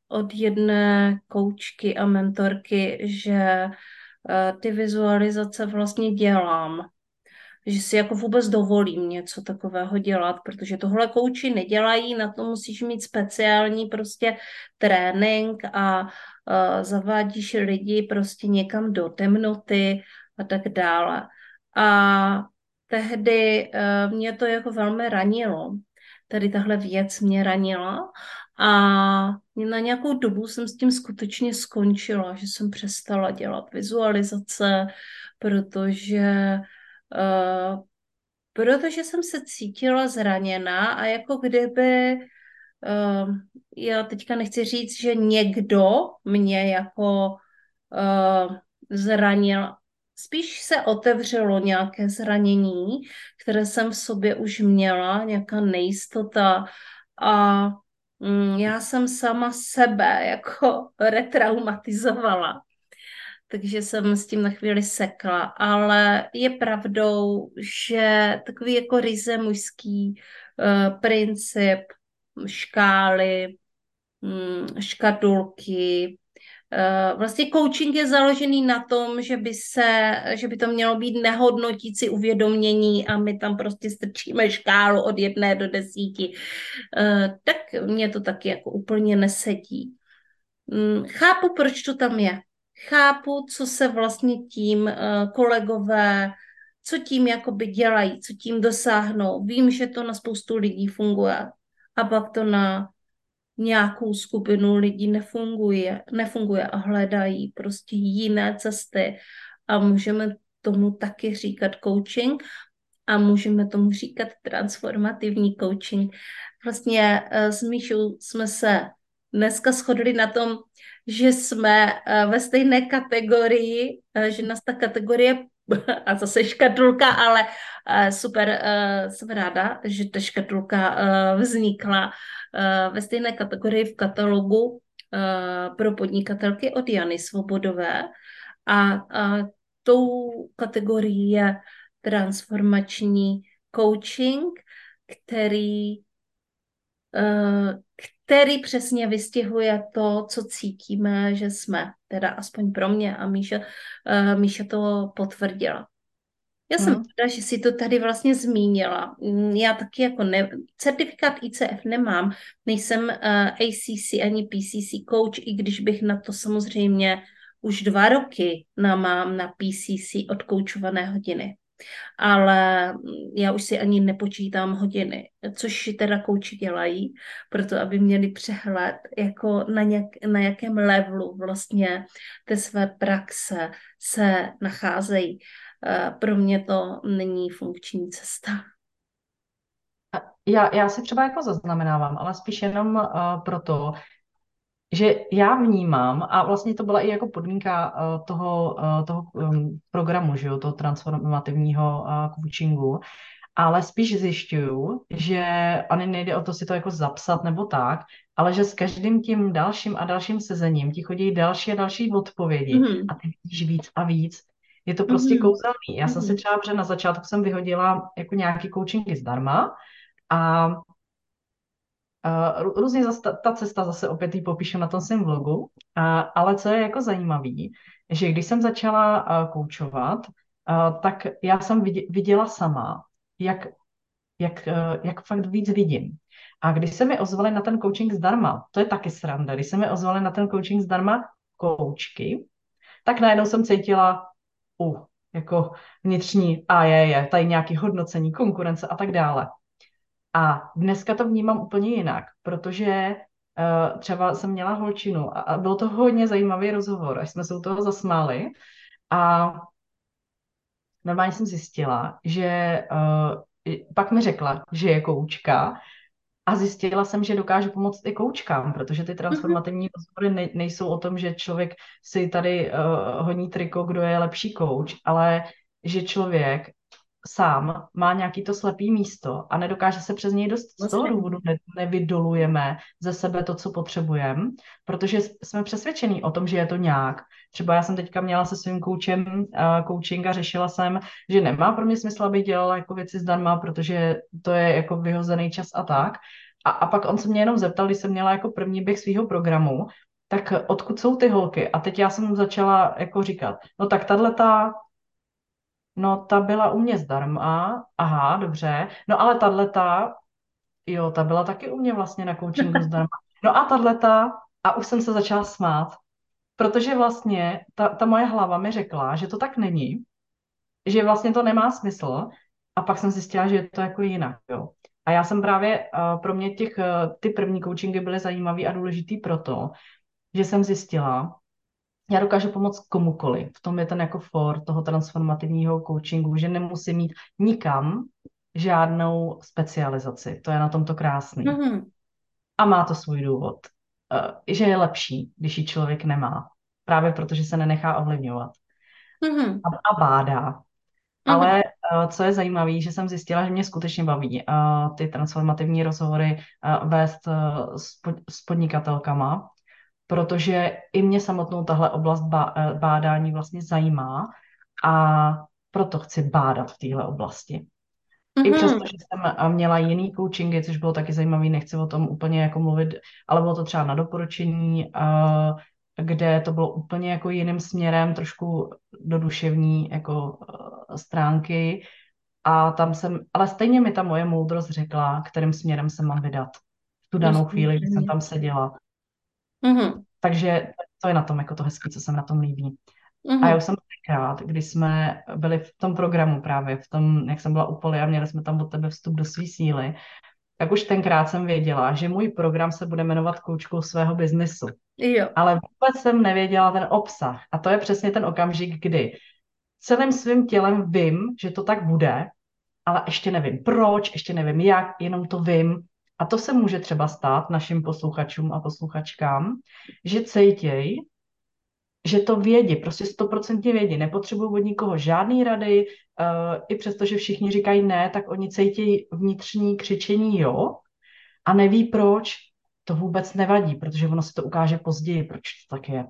od jedné koučky a mentorky, že ty vizualizace vlastně dělám. Že si jako vůbec dovolím něco takového dělat, protože tohle kouči nedělají, na to musíš mít speciální prostě trénink a zavádíš lidi prostě někam do temnoty a tak dále. A tehdy mě to jako velmi ranilo. Tady tahle věc mě ranila a na nějakou dobu jsem s tím skutečně skončila, že jsem přestala dělat vizualizace, protože jsem se cítila zraněná a jako kdyby, já teďka nechci říct, že někdo mě jako zranil. Spíš se otevřelo nějaké zranění, které jsem v sobě už měla, nějaká nejistota a já jsem sama sebe jako retraumatizovala. Takže jsem s tím na chvíli sekla, ale je pravdou, že takový jako ryze mužský princip škály, škadulky, vlastně coaching je založený na tom, že by to mělo být nehodnotící uvědomění a my tam prostě strčíme škálu od 1 do 10. Tak mě to taky jako úplně nesedí. Chápu, proč to tam je. Chápu, co se vlastně tím kolegové, co tím jakoby dělají, co tím dosáhnou. Vím, že to na spoustu lidí funguje a pak to na nějakou skupinu lidí nefunguje a hledají prostě jiné cesty a můžeme tomu taky říkat coaching a můžeme tomu říkat transformativní coaching. Vlastně s Míšou jsme se dneska shodli na tom, že jsme ve stejné kategorii, že nás ta kategorie a zase škatulka, ale super, jsem ráda, že ta škatulka vznikla ve stejné kategorii v katalogu pro podnikatelky od Jany Svobodové a tou kategorií je transformační coaching, který přesně vystihuje to, co cítíme, že jsme, teda aspoň pro mě a Míša to potvrdila. Já jsem ráda, že si to tady vlastně zmínila. Já taky jako certifikát ICF nemám, nejsem ACC ani PCC coach, i když bych na to samozřejmě už 2 roky mám na PCC odkoučované hodiny. Ale já už si ani nepočítám hodiny, což teda kouči dělají, proto aby měli přehled jako na jakém levelu vlastně ty své praxe se nacházejí. Pro mě to není funkční cesta. Já se třeba jako zaznamenávám, ale spíš jenom proto, že já vnímám, a vlastně to byla i jako podmínka toho programu, že jo, toho transformativního coachingu, ale spíš zjišťuju, že ani nejde o to si to jako zapsat nebo tak, ale že s každým tím dalším a dalším sezením ti chodí další a další odpovědi a ty vidíš víc a víc. Je to prostě kouzelný. Já jsem si třeba, že na začátku jsem vyhodila jako nějaký coachingy zdarma a různě ta cesta zase opět ji popíšu na tom svém vlogu, ale co je jako zajímavý, že když jsem začala koučovat, tak já jsem viděla sama, jak fakt víc vidím. A když se mi ozvali na ten coaching zdarma, to je taky sranda, když se mi ozvali na ten coaching zdarma koučky, tak najednou jsem cítila jako vnitřní tady nějaký hodnocení, konkurence a tak dále. A dneska to vnímám úplně jinak, protože třeba jsem měla holčinu a byl to hodně zajímavý rozhovor, až jsme se u toho zasmáli a normálně jsem zjistila, že pak mi řekla, že je koučka a zjistila jsem, že dokážu pomoct i koučkám, protože ty transformativní rozhovory nejsou o tom, že člověk si tady honí triko, kdo je lepší kouč, ale že člověk sám má nějaký to slepý místo a nedokáže se přes něj dost z toho důvodu nevydolujeme ze sebe to, co potřebujeme, protože jsme přesvědčení o tom, že je to nějak. Třeba já jsem teďka měla se svým koučem coaching a řešila jsem, že nemá pro mě smysl, aby dělala jako věci zdarma, protože to je jako vyhozený čas a tak. A pak on se mě jenom zeptal, když jsem měla jako první běh svýho programu, tak odkud jsou ty holky? A teď já jsem začala jako říkat, no tak ta byla u mě zdarma, aha, dobře, no ale ta byla taky u mě vlastně na coachingu zdarma, no a a už jsem se začala smát, protože vlastně ta moje hlava mi řekla, že to tak není, že vlastně to nemá smysl a pak jsem zjistila, že je to jako jinak, jo. A já jsem právě, pro mě ty první coachingy byly zajímavý a důležitý proto, že jsem zjistila, já dokážu pomoct komukoli. V tom je ten jako for toho transformativního coachingu, že nemusím mít nikam žádnou specializaci. To je na tomto krásný. Mm-hmm. A má to svůj důvod. Že je lepší, když ji člověk nemá. Právě protože se nenechá ovlivňovat. Mm-hmm. A bádá. Mm-hmm. Ale co je zajímavé, že jsem zjistila, že mě skutečně baví ty transformativní rozhovory vést s podnikatelkama, protože i mě samotnou tahle oblast bádání vlastně zajímá a proto chci bádat v téhle oblasti. Mm-hmm. I přesto, že jsem měla jiný coachingy, což bylo taky zajímavý, nechci o tom úplně jako mluvit, ale bylo to třeba na doporučení, kde to bylo úplně jako jiným směrem, trošku do duševní jako stránky a tam ale stejně mi ta moje moudrost řekla, kterým směrem se mám vydat v tu danou chvíli, kdy jsem tam seděla. Uhum. Takže to je na tom jako to hezké, co se mi na tom líbí. Uhum. A já už jsem tenkrát, když jsme byli v tom programu právě, v tom, jak jsem byla u Poli a měli jsme tam od tebe vstup do své síly, tak už tenkrát jsem věděla, že můj program se bude jmenovat Koučkou svého biznesu. Jo. Ale vůbec jsem nevěděla ten obsah. A to je přesně ten okamžik, kdy celým svým tělem vím, že to tak bude, ale ještě nevím proč, ještě nevím jak, jenom to vím. A to se může třeba stát našim posluchačům a posluchačkám, že cítěj, že to vědí, prostě 100% vědí, nepotřebují od nikoho žádný rady, i přesto, že všichni říkají ne, tak oni cítěj vnitřní křičení jo a neví proč, to vůbec nevadí, protože ono se to ukáže později, proč to tak je.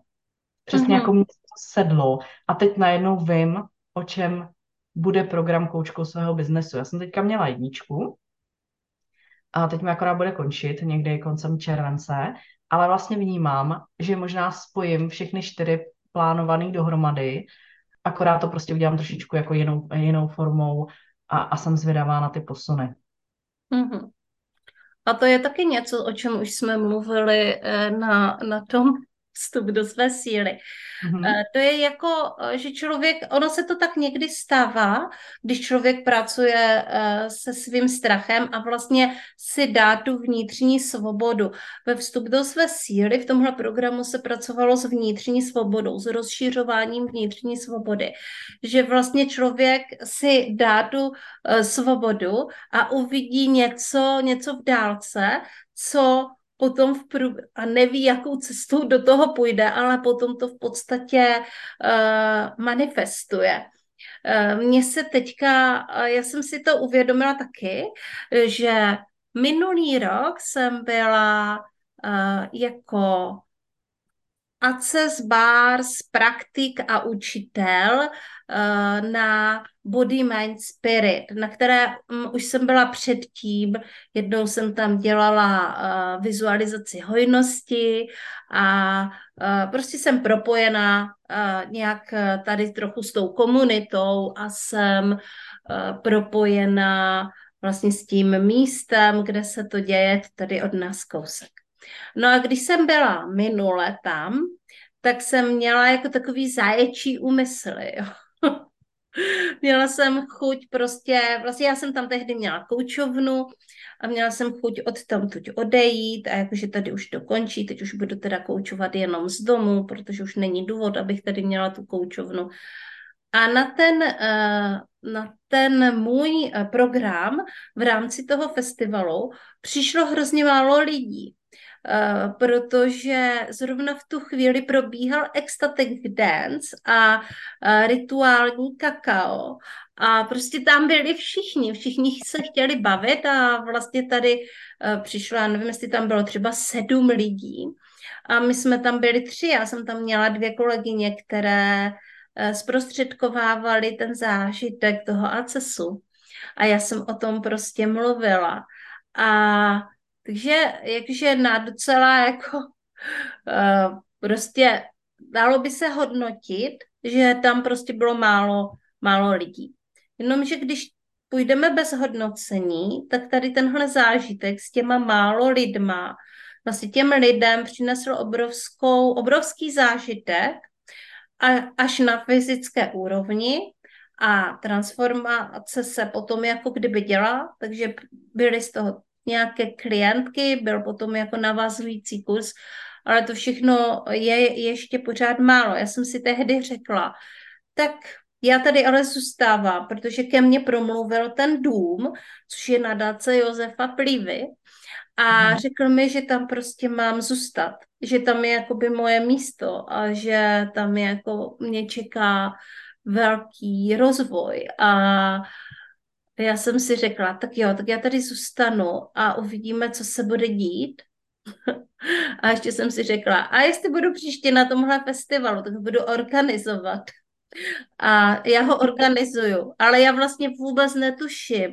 Přesně jako mě to sedlo a teď najednou vím, o čem bude program Koučkou svého biznesu. Já jsem teďka měla 1 a teď mi akorát bude končit, někdy koncem července, ale vlastně vnímám, že možná spojím všechny 4 plánované dohromady akorát to prostě udělám trošičku jako jinou formou a jsem zvědavá na ty posuny. Mm-hmm. A to je taky něco, o čem už jsme mluvili na tom vstup do své síly. Mm-hmm. To je jako, že člověk, ono se to tak někdy stává, když člověk pracuje se svým strachem a vlastně si dá tu vnitřní svobodu. Ve vstup do své síly v tomhle programu se pracovalo s vnitřní svobodou, s rozšířováním vnitřní svobody. Že vlastně člověk si dá tu svobodu a uvidí něco v dálce, co potom a neví, jakou cestou do toho půjde, ale potom to v podstatě manifestuje. Mně se teďka, já jsem si to uvědomila taky, že minulý rok jsem byla jako Access Bars, praktik a učitel na Body Mind Spirit, na které už jsem byla předtím. Jednou jsem tam dělala vizualizaci hojnosti a prostě jsem propojena nějak tady trochu s tou komunitou a jsem propojena vlastně s tím místem, kde se to děje, tady od nás kousek. No a když jsem byla minule tam, tak jsem měla jako takový zaječí úmysly, jo. Měla jsem chuť vlastně já jsem tam tehdy měla koučovnu a měla jsem chuť odtamtud odejít a jakože tady už to končí, teď už budu teda koučovat jenom z domu, protože už není důvod, abych tady měla tu koučovnu. A na ten můj program v rámci toho festivalu přišlo hrozně málo lidí, protože zrovna v tu chvíli probíhal Ecstatic Dance a rituální kakao a prostě tam byli všichni se chtěli bavit a vlastně tady přišlo, já nevím, jestli tam bylo třeba 7 lidí a my jsme tam byli 3, já jsem tam měla 2 kolegyně, které zprostředkovávali ten zážitek toho accesu. A já jsem o tom prostě mluvila. A takže na docela jako prostě dalo by se hodnotit, že tam prostě bylo málo lidí. Jenomže když půjdeme bez hodnocení, tak tady tenhle zážitek s těma málo lidma, vlastně těm lidem přinesl obrovský zážitek, až na fyzické úrovni a transformace se potom jako kdyby dělala, takže byly z toho nějaké klientky, byl potom jako navazující kurz, ale to všechno je ještě pořád málo. Já jsem si tehdy řekla, tak já tady ale zůstávám, protože ke mně promluvil ten dům, což je nadace Josefa Plívy a řekl mi, že tam prostě mám zůstat, že tam je jakoby moje místo a že tam je jako mě čeká velký rozvoj a já jsem si řekla, tak jo, tak já tady zůstanu a uvidíme, co se bude dít. A ještě jsem si řekla, a jestli budu příště na tomhle festivalu, tak budu organizovat. A já ho organizuju, ale já vlastně vůbec netuším,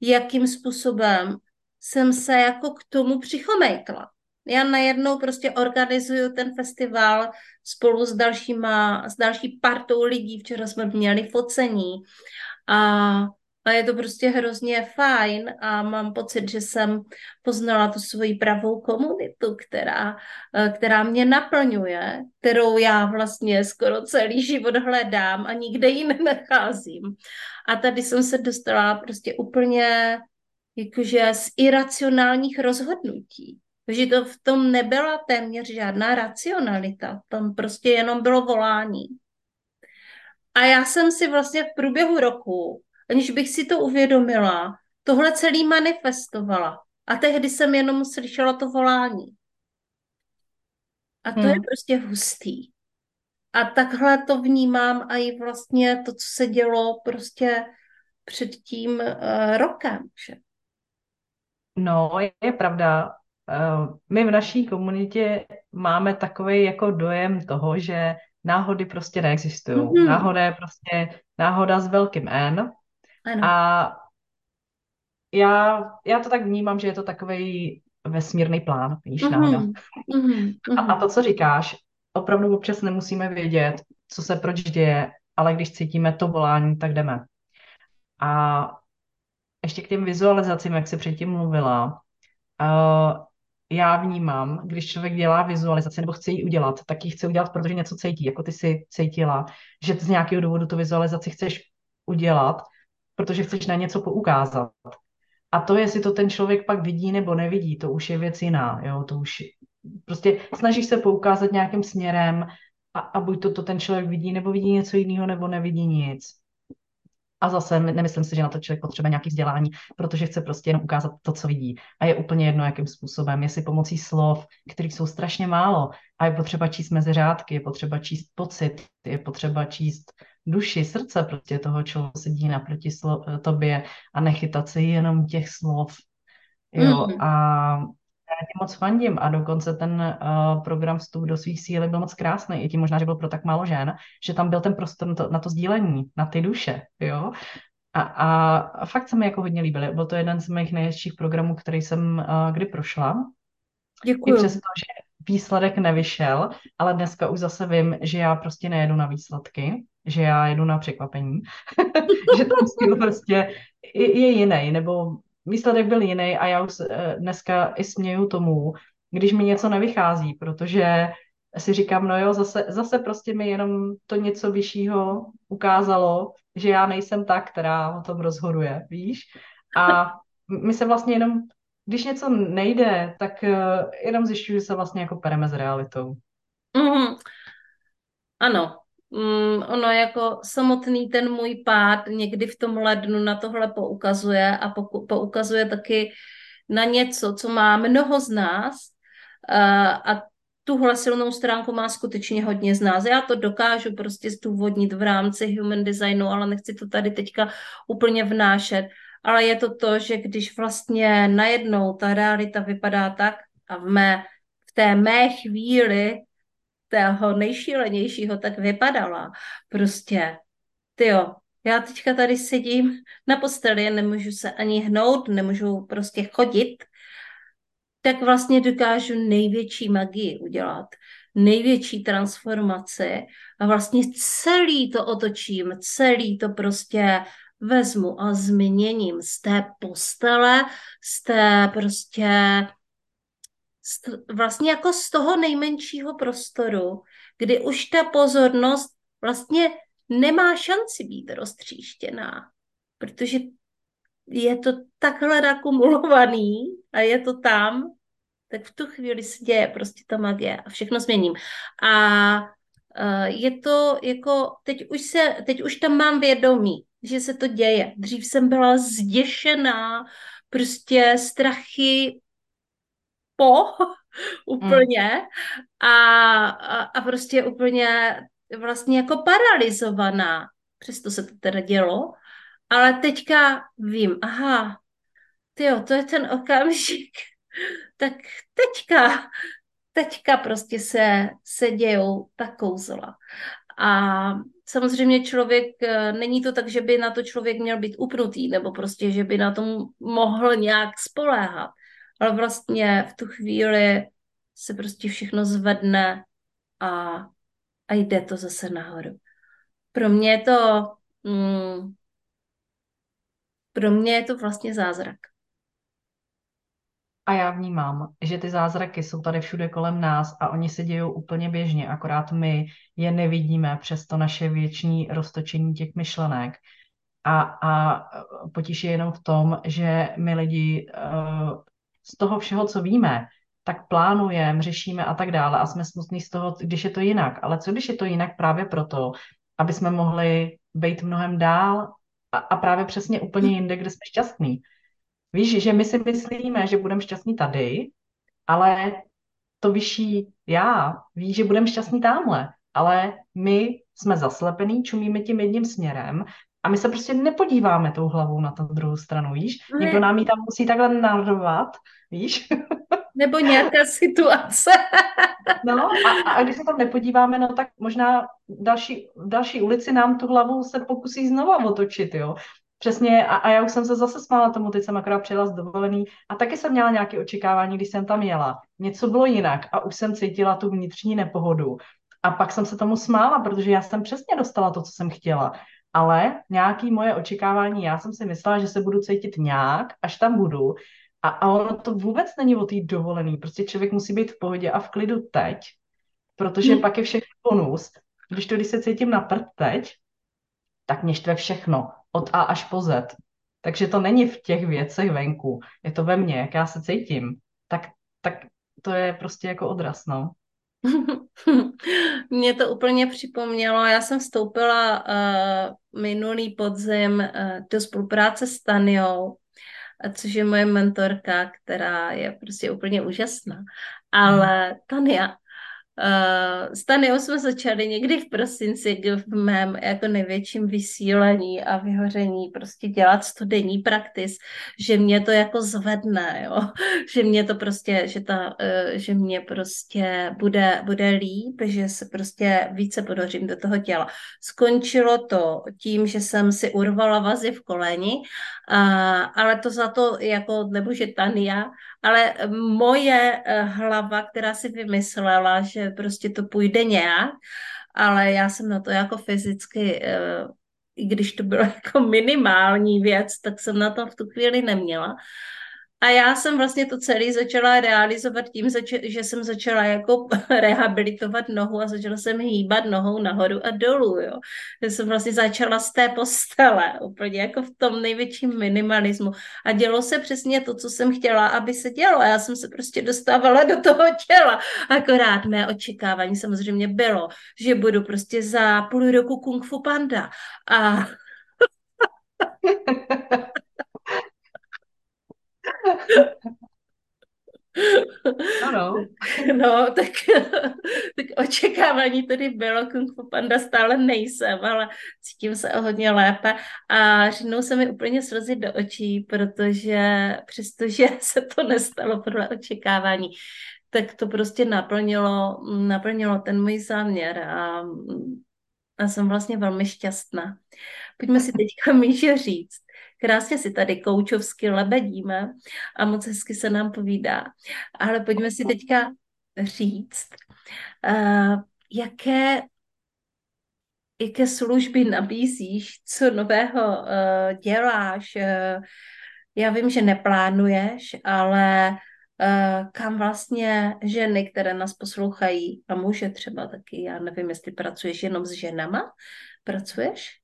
jakým způsobem jsem se jako k tomu přichomejkla. Já najednou prostě organizuju ten festival spolu s další partou lidí. Včera jsme měli focení a je to prostě hrozně fajn a mám pocit, že jsem poznala tu svoji pravou komunitu, která mě naplňuje, kterou já vlastně skoro celý život hledám a nikde ji nenacházím. A tady jsem se dostala prostě úplně jakože z iracionálních rozhodnutí. Takže to v tom nebyla téměř žádná racionalita, tam prostě jenom bylo volání. A já jsem si vlastně v průběhu roku, aniž bych si to uvědomila, tohle celý manifestovala. A tehdy jsem jenom slyšela to volání. A to je prostě hustý. A takhle to vnímám a i vlastně to, co se dělo prostě před tím rokem. Že? No, je pravda. My v naší komunitě máme takový jako dojem toho, že náhody prostě neexistují. Mm-hmm. Náhoda je prostě náhoda s velkým N. Ano. A já to tak vnímám, že je to takový vesmírný plán, víš, náhoda. Mm-hmm. A to, co říkáš, opravdu občas nemusíme vědět, co se proč děje ale když cítíme to volání, tak jdeme. A ještě k těm vizualizacím, jak jsi předtím mluvila, já vnímám, když člověk dělá vizualizaci nebo chce ji udělat, tak ji chce udělat, protože něco cítí, jako ty si cítila, že z nějakého důvodu tu vizualizaci chceš udělat, protože chceš na něco poukázat. A to, jestli to ten člověk pak vidí nebo nevidí, to už je věc jiná. Jo? To už prostě snažíš se poukázat nějakým směrem a buď to ten člověk vidí, nebo vidí něco jiného, nebo nevidí nic. A zase nemyslím si, že na to člověk potřebuje nějaké vzdělání, protože chce prostě jenom ukázat to, co vidí. A je úplně jedno, jakým způsobem. Jestli pomocí slov, kterých jsou strašně málo, a je potřeba číst mezi řádky, je potřeba číst pocit, je potřeba číst duši, srdce prostě toho, čeho sedí naproti tobě a nechytat se jenom těch slov. Jo, a já ti moc fandím a dokonce ten program Vstup do svých síly byl moc krásný, i tím možná, že byl pro tak málo žen, že tam byl ten prostor na to sdílení, na ty duše, jo. A fakt se mi jako hodně líbily. Byl to jeden z mých nejhezčích programů, který jsem kdy prošla. Děkuju. I přesto, že výsledek nevyšel, ale dneska už zase vím, že já prostě nejedu na výsledky, že já jedu na překvapení, že ten styl prostě je jiný, nebo výsledek byl jiný a já už dneska i směju tomu, když mi něco nevychází, protože si říkám, no jo, zase prostě mi jenom to něco vyššího ukázalo, že já nejsem ta, která o tom rozhoduje, víš? A my se vlastně jenom, když něco nejde, tak jenom zjišťuju, že se vlastně jako pereme s realitou. Mm-hmm. Ano. Ono jako samotný ten můj pád někdy v tom lednu na tohle poukazuje a poukazuje taky na něco, co má mnoho z nás a tuhle silnou stránku má skutečně hodně z nás. Já to dokážu prostě zdůvodnit v rámci human designu, ale nechci to tady teďka úplně vnášet. Ale je to to, že když vlastně najednou ta realita vypadá tak a v té mé chvíli toho nejšílenějšího tak vypadala. Prostě, tyjo, já teďka tady sedím na posteli, nemůžu se ani hnout, nemůžu prostě chodit, tak vlastně dokážu největší magii udělat, největší transformaci a vlastně celý to otočím, celý to prostě vezmu a změním z té postele, z té prostě vlastně jako z toho nejmenšího prostoru, kdy už ta pozornost vlastně nemá šanci být roztříštěná, protože je to takhle nakumulovaný a je to tam, tak v tu chvíli se děje prostě ta magie a všechno změním. A je to jako, teď už tam mám vědomí, že se to děje. Dřív jsem byla zděšená, prostě strachy, úplně a prostě úplně vlastně jako paralizovaná. Přesto se to teda dělo, ale teďka vím, aha, tyjo, to je ten okamžik, tak teďka prostě se dějou ta kouzla. A samozřejmě člověk, není to tak, že by na to člověk měl být upnutý, nebo prostě, že by na to mohl nějak spoléhat. Ale vlastně v tu chvíli se prostě všechno zvedne a jde to zase nahoru. Pro mě je to vlastně zázrak. A já vnímám, že ty zázraky jsou tady všude kolem nás a oni se dějou úplně běžně, akorát my je nevidíme přes to naše věční roztočení těch myšlenek. A potíž je jenom v tom, že my lidi z toho všeho, co víme, tak plánujeme, řešíme a tak dále a jsme smutní z toho, když je to jinak. Ale co když je to jinak právě proto, aby jsme mohli být mnohem dál a právě přesně úplně jinde, kde jsme šťastní. Víš, že my si myslíme, že budeme šťastní tady, ale to vyšší já ví, že budeme šťastní tamhle, ale my jsme zaslepení, čumíme tím jedním směrem a my se prostě nepodíváme tou hlavou na tu druhou stranu, víš? Někdo nám ji tam musí takhle narvat, víš? Nebo nějaká situace. No a když se tam nepodíváme, no tak možná další ulici nám tu hlavu se pokusí znova otočit, jo? Přesně a já už jsem se zase smála tomu, teď jsem akorát přijela z dovolený a taky jsem měla nějaké očekávání, když jsem tam jela. Něco bylo jinak a už jsem cítila tu vnitřní nepohodu. A pak jsem se tomu smála, protože já jsem přesně dostala to, co jsem chtěla. Ale nějaké moje očekávání, já jsem si myslela, že se budu cítit nějak, až tam budu. A ono to vůbec není o té dovolené. Prostě člověk musí být v pohodě a v klidu teď, protože pak je všechno bonus. Když se cítím na prd teď, tak mě štve všechno, od A až po Z. Takže to není v těch věcech venku, je to ve mně, jak já se cítím. Tak to je prostě jako odraz, no. Mě to úplně připomnělo, já jsem vstoupila minulý podzim do spolupráce s Taniou, což je moje mentorka, která je prostě úplně úžasná. Ale Tania, s Taniou jsme začali někdy v prosinci v mém jako největším vysílení a vyhoření prostě dělat studijní praktis, že mě to jako zvedne, jo? Že mě to prostě, že mě prostě bude líp, že se prostě více podořím do toho těla. Skončilo to tím, že jsem si urvala vazy v koleni, ale to za to jako nemůže Tania, ale moje hlava, která si vymyslela, že prostě to půjde nějak, ale já jsem na to jako fyzicky, i když to bylo jako minimální věc, tak jsem na to v tu chvíli neměla. A já jsem vlastně to celé začala realizovat tím, že jsem začala jako rehabilitovat nohu a začala jsem hýbat nohou nahoru a dolů, jo. Já jsem vlastně začala z té postele, úplně jako v tom největším minimalismu. A dělo se přesně to, co jsem chtěla, aby se dělo. Já jsem se prostě dostávala do toho těla. Akorát mé očekávání samozřejmě bylo, že budu prostě za půl roku kung fu panda. A... No, tak očekávání tady bylo, kung fu panda stále nejsem, ale cítím se o hodně lépe a řídnou se mi úplně slzy do očí, protože přestože se to nestalo podle očekávání, tak to prostě naplnilo ten můj záměr a jsem vlastně velmi šťastná. Pojďme si teďka Míši říct. Krásně si tady koučovsky lebedíme a moc hezky se nám povídá. Ale pojďme si teďka říct, jaké služby nabízíš, co nového děláš. Já vím, že neplánuješ, ale kam vlastně ženy, které nás poslouchají a muže třeba taky, já nevím, jestli pracuješ jenom s ženama, pracuješ?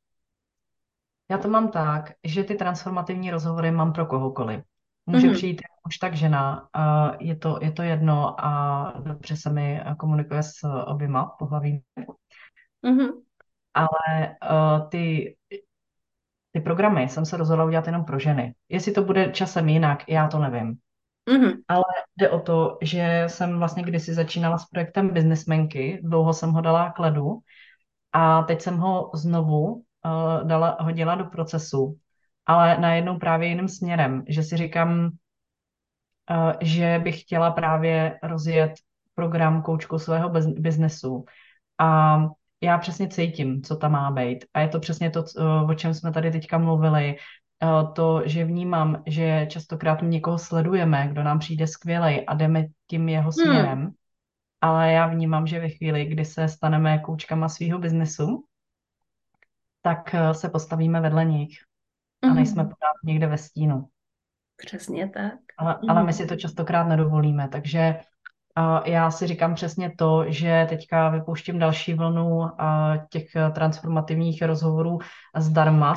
Já to mám tak, že ty transformativní rozhovory mám pro kohokoliv. Může přijít už tak žena, je to jedno a dobře se mi komunikuje s oběma pohlavími. Ale ty programy jsem se rozhodla udělat jenom pro ženy. Jestli to bude časem jinak, já to nevím. Ale jde o to, že jsem vlastně kdysi začínala s projektem Biznesmenky, dlouho jsem ho dala k ledu a teď jsem ho znovu hodila do procesu, ale najednou právě jiným směrem, že si říkám, že bych chtěla právě rozjet program koučku svého biznesu a já přesně cítím, co tam má být a je to přesně to, o čem jsme tady teďka mluvili, to, že vnímám, že častokrát někoho sledujeme, kdo nám přijde skvělej a jdeme tím jeho směrem, ale já vnímám, že ve chvíli, kdy se staneme koučkama svého biznesu, tak se postavíme vedle nich a nejsme pořád někde ve stínu. Přesně tak. Ale my si to častokrát nedovolíme, takže já si říkám přesně to, že teďka vypouštím další vlnu těch transformativních rozhovorů zdarma.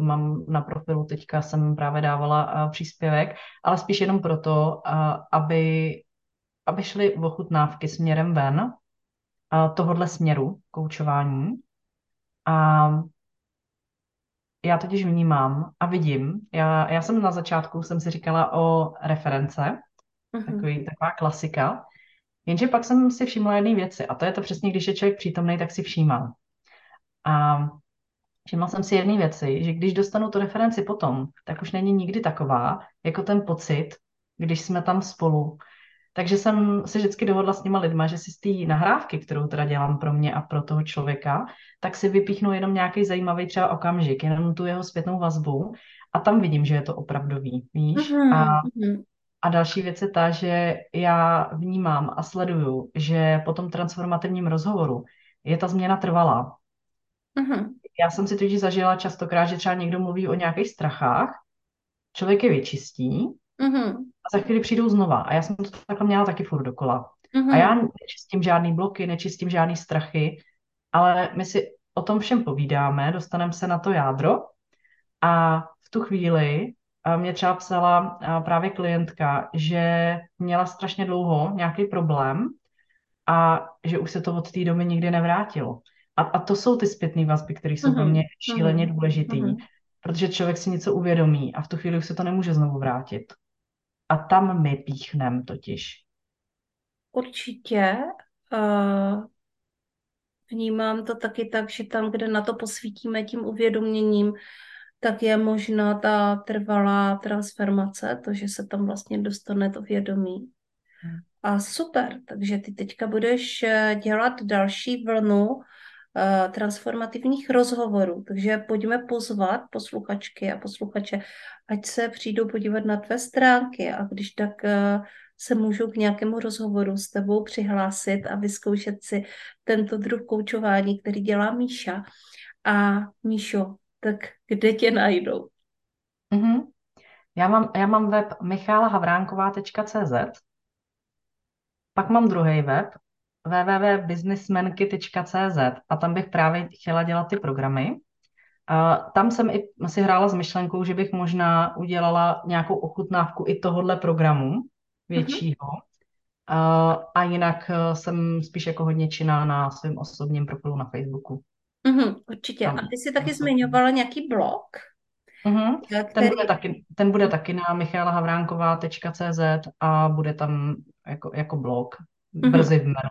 Mám na profilu, teďka jsem právě dávala příspěvek, ale spíš jenom proto, aby šly ochutnávky směrem ven tohodle směru koučování. A já totiž vnímám a vidím, já jsem na začátku, jsem si říkala o reference, taková klasika, jenže pak jsem si všimla jedné věci a to je to přesně, když je člověk přítomný, tak si všímá. A všimla jsem si jedné věci, že když dostanu tu referenci potom, tak už není nikdy taková, jako ten pocit, když jsme tam spolu. Takže jsem se vždycky dohodla s těma lidma, že si z té nahrávky, kterou teda dělám pro mě a pro toho člověka, tak si vypíchnu jenom nějaký zajímavý třeba okamžik, jenom tu jeho zpětnou vazbu a tam vidím, že je to opravdový, víš? A A další věc je ta, že já vnímám a sleduju, že po tom transformativním rozhovoru je ta změna trvalá. Mm-hmm. Já jsem si totiž zažila častokrát, že třeba někdo mluví o nějakých strachách, člověk je vyčistí a za chvíli přijdou znova. A já jsem to takhle měla taky furt dokola. A já nečistím žádný bloky, nečistím žádný strachy, ale my si o tom všem povídáme, dostaneme se na to jádro a v tu chvíli mě třeba psala právě klientka, že měla strašně dlouho nějaký problém a že už se to od té doby nikdy nevrátilo. A to jsou ty zpětné vazby, které jsou pro mě šíleně důležitý, protože člověk si něco uvědomí a v tu chvíli už se to nemůže znovu vrátit. A tam my píchnem totiž. Určitě vnímám to taky tak, že tam, kde na to posvítíme tím uvědoměním, tak je možná ta trvalá transformace, to, že se tam vlastně dostane to vědomí. A super, takže ty teďka budeš dělat další vlnu transformativních rozhovorů, takže pojďme pozvat posluchačky a posluchače, ať se přijdou podívat na tvé stránky a když tak se můžou k nějakému rozhovoru s tebou přihlásit a vyzkoušet si tento druh koučování, který dělá Míša. A Míšo, tak kde tě najdou? Mm-hmm. Já mám web michaelahavránková.cz, pak mám druhý web www.biznesmenky.cz a tam bych právě chtěla dělat ty programy. Tam jsem i si hrála s myšlenkou, že bych možná udělala nějakou ochutnávku i tohodle programu většího. A jinak jsem spíš jako hodně činná na svém osobním profilu na Facebooku. Určitě. Tam. A ty jsi taky zmiňovala nějaký blog? Který... Ten bude taky na michaelahavránková.cz a bude tam jako blog. Brzy v jménu.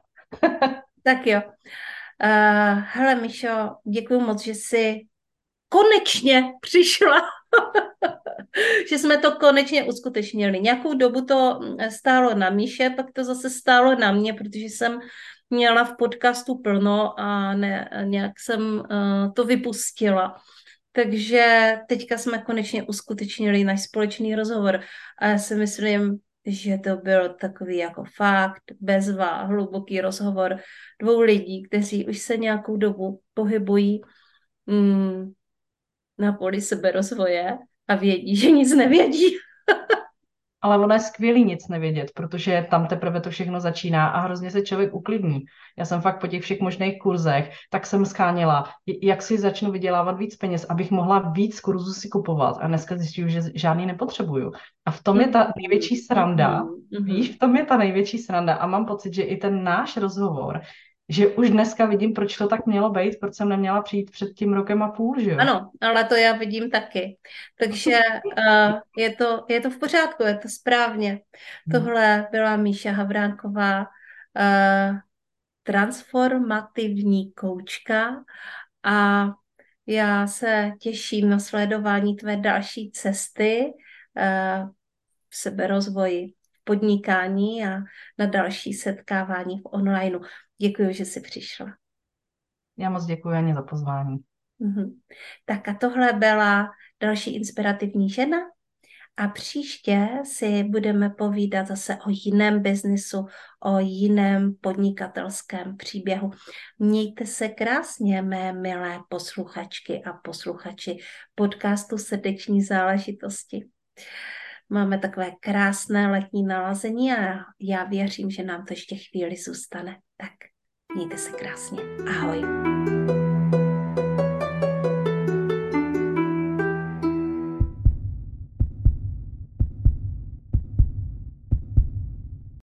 Tak jo. Hele, Míšo, děkuji moc, že jsi konečně přišla. Že jsme to konečně uskutečnili. Nějakou dobu to stálo na Míše, pak to zase stálo na mě, protože jsem měla v podcastu plno a nějak jsem to vypustila. Takže teďka jsme konečně uskutečnili náš společný rozhovor. A já si myslím, že to byl takový jako fakt, bezva, hluboký rozhovor dvou lidí, kteří už se nějakou dobu pohybují na poli seberozvoje a vědí, že nic nevědí. Ale ono je skvělý nic nevědět, protože tam teprve to všechno začíná a hrozně se člověk uklidní. Já jsem fakt po těch všech možných kurzech, tak jsem sháněla, jak si začnu vydělávat víc peněz, abych mohla víc kurzů si kupovat. A dneska zjišťuju, že žádný nepotřebuju. A v tom je ta největší sranda. Víš, v tom je ta největší sranda. A mám pocit, že i ten náš rozhovor, že už dneska vidím, proč to tak mělo být, proč jsem neměla přijít před tím rokem a půl, že jo? Ano, ale to já vidím taky. Takže je to v pořádku, je to správně. Tohle byla Míša Havránková, transformativní koučka a já se těším na sledování tvé další cesty v seberozvoji, podnikání a na další setkávání v online. Děkuji, že jsi přišla. Já moc děkuji, Janě, za pozvání. Tak a tohle byla další inspirativní žena a příště si budeme povídat zase o jiném biznisu, o jiném podnikatelském příběhu. Mějte se krásně, mé milé posluchačky a posluchači podcastu Srdeční záležitosti. Máme takové krásné letní nalazení a já věřím, že nám to ještě chvíli zůstane. Tak, mějte se krásně. Ahoj.